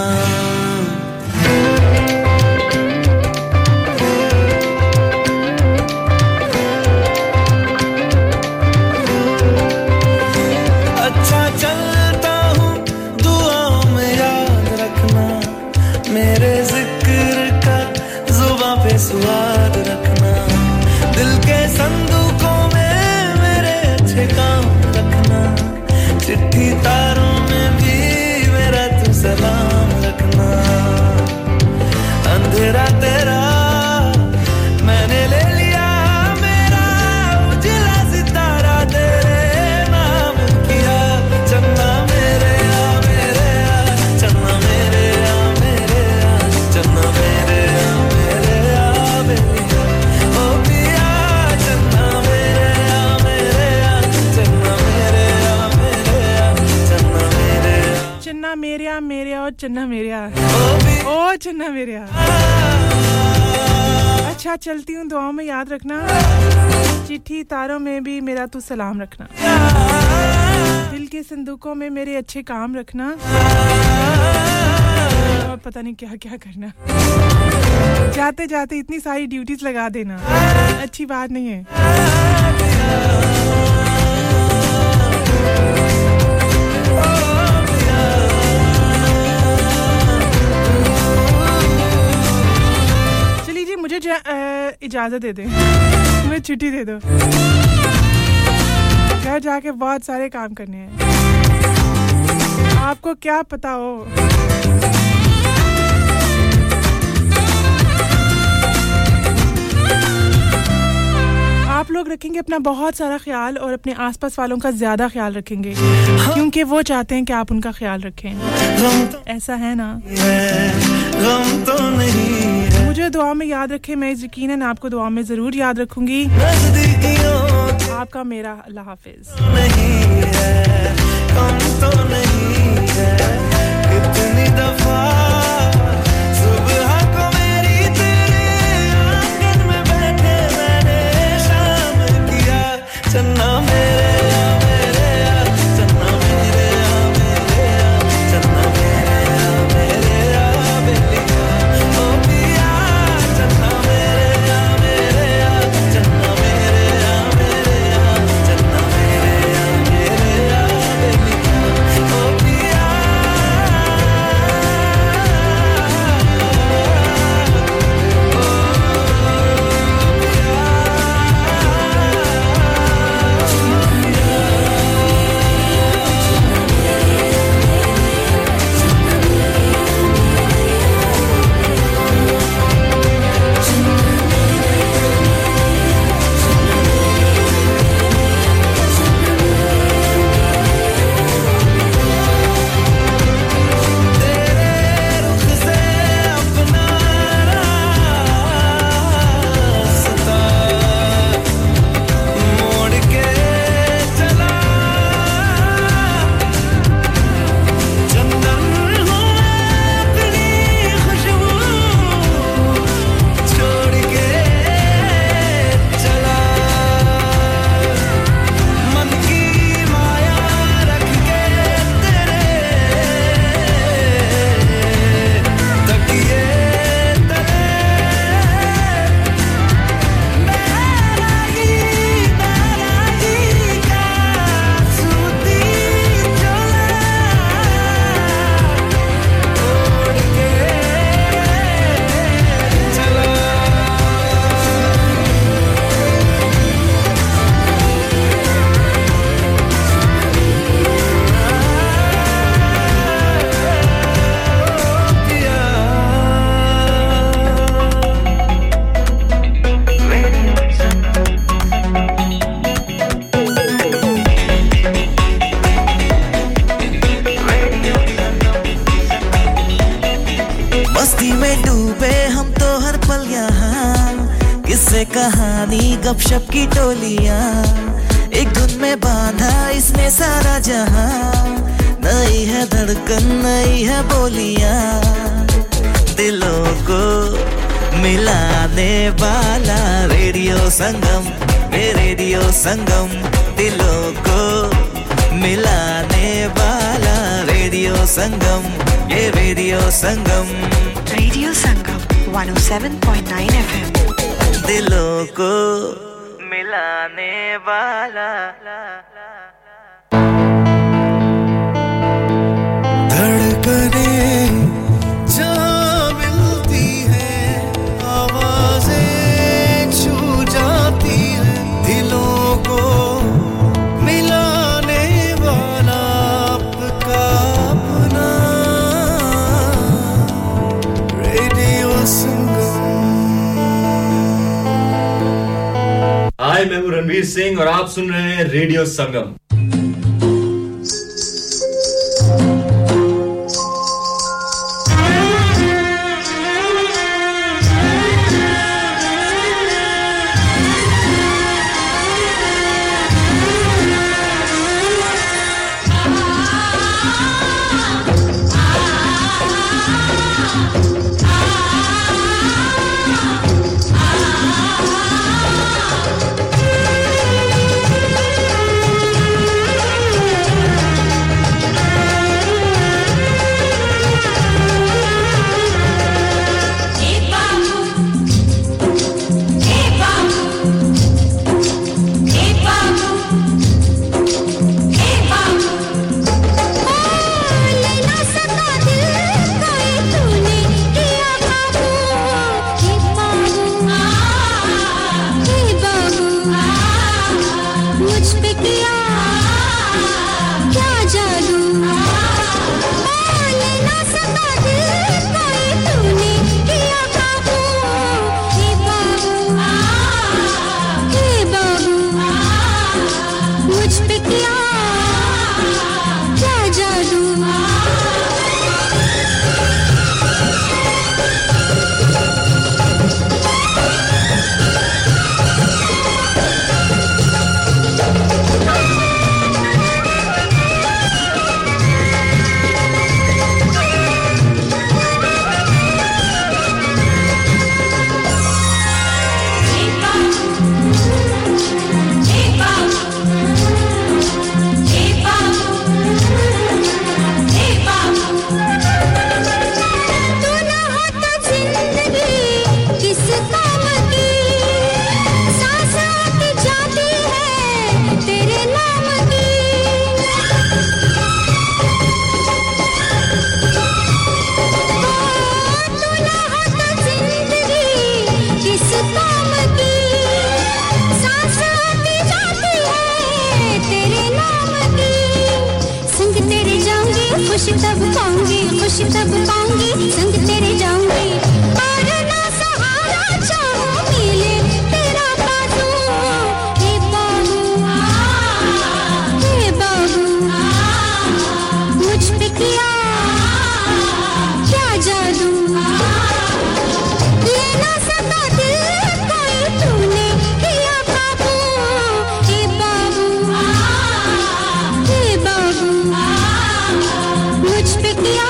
अच्छा चलता हूँ दुआओं Chinna Meria, Meria, Chinna Meria. Oh, Chinna Meria. अच्छा चलती हूँ दुआओं में याद रखना चिट्ठी तारों में भी मेरा तू सलाम रखना दिल के संदूकों में मेरे अच्छे काम रखना और पता नहीं क्या-क्या करना जाते-जाते इतनी सारी ड्यूटीज लगा देना अच्छी बात नहीं है मुझे इजाजत दे दे मुझे छुट्टी दे दो घर जाके बहुत सारे काम करने हैं आपको क्या पता हो आप लोग रखेंगे अपना बहुत सारा ख्याल और अपने आसपास वालों का ज्यादा ख्याल रखेंगे क्योंकि वो चाहते हैं कि आप उनका ख्याल रखें ऐसा है ना गम तो नहीं मुझे दुआ में याद रखें मैं यकीनन आपको दुआ में जरूर याद रखूंगी आपका मेरा अल्लाह हाफिज नहीं है कम तो नहीं है कितनी दफा सुबह को मेरी तेरे आंगन में बैठे मैंने शाम किया चन्ना मेरे गपशप की टोलियां एक धुन में बांधा इसने सारा जहां नई है धड़कन नई है बोलियां दिलों को मिलाने वाला रेडियो संगम दिलों को मिलाने वाला ये रेडियो संगम 107.9 FM दिलों को मिलाने वाला धड़कनें जहाँ मिलती हैं आवाजें छू जाती हैं दिलों को मिलाने वाला आपका अपना रेडियो Hi, मैं हूँ रणवीर सिंह और आप सुन रहे हैं रेडियो संगम खुशी तब पाऊंगी संग तेरे जाऊंगी और ना सहारा चाहूं मिले तेरा बाजू हे बाबू हे बाबू मुझ पे किया क्या जादू ले ना सका दिल कोई तूने किया बाबू हे बाबू हे बाबू मुझ पे किया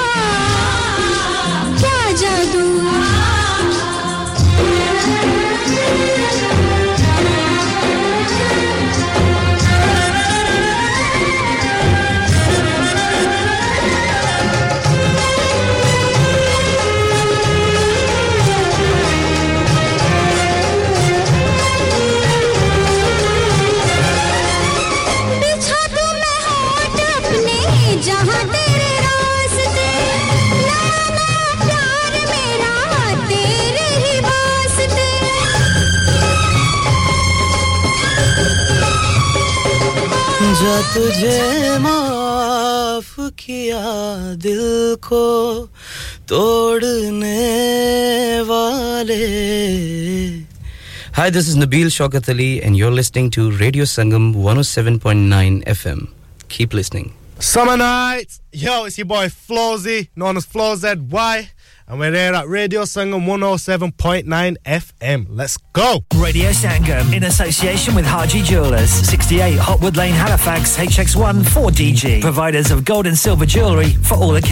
जा तुझे माफ किया दिल को तोड़ने वाले Hi, this is Nabil Shaukat Ali and you're listening to Radio Sangam 107.9 FM. Keep listening. Summer nights. Yo, it's your boy Flowzy, known as FlowZY. And we're here at Radio Sangam 107.9 FM. Let's go! Radio Sangam, in association with Haji Jewellers. 68 Hotwood Lane, Halifax, HX1 4DG. Providers of gold and silver jewellery for all occasions.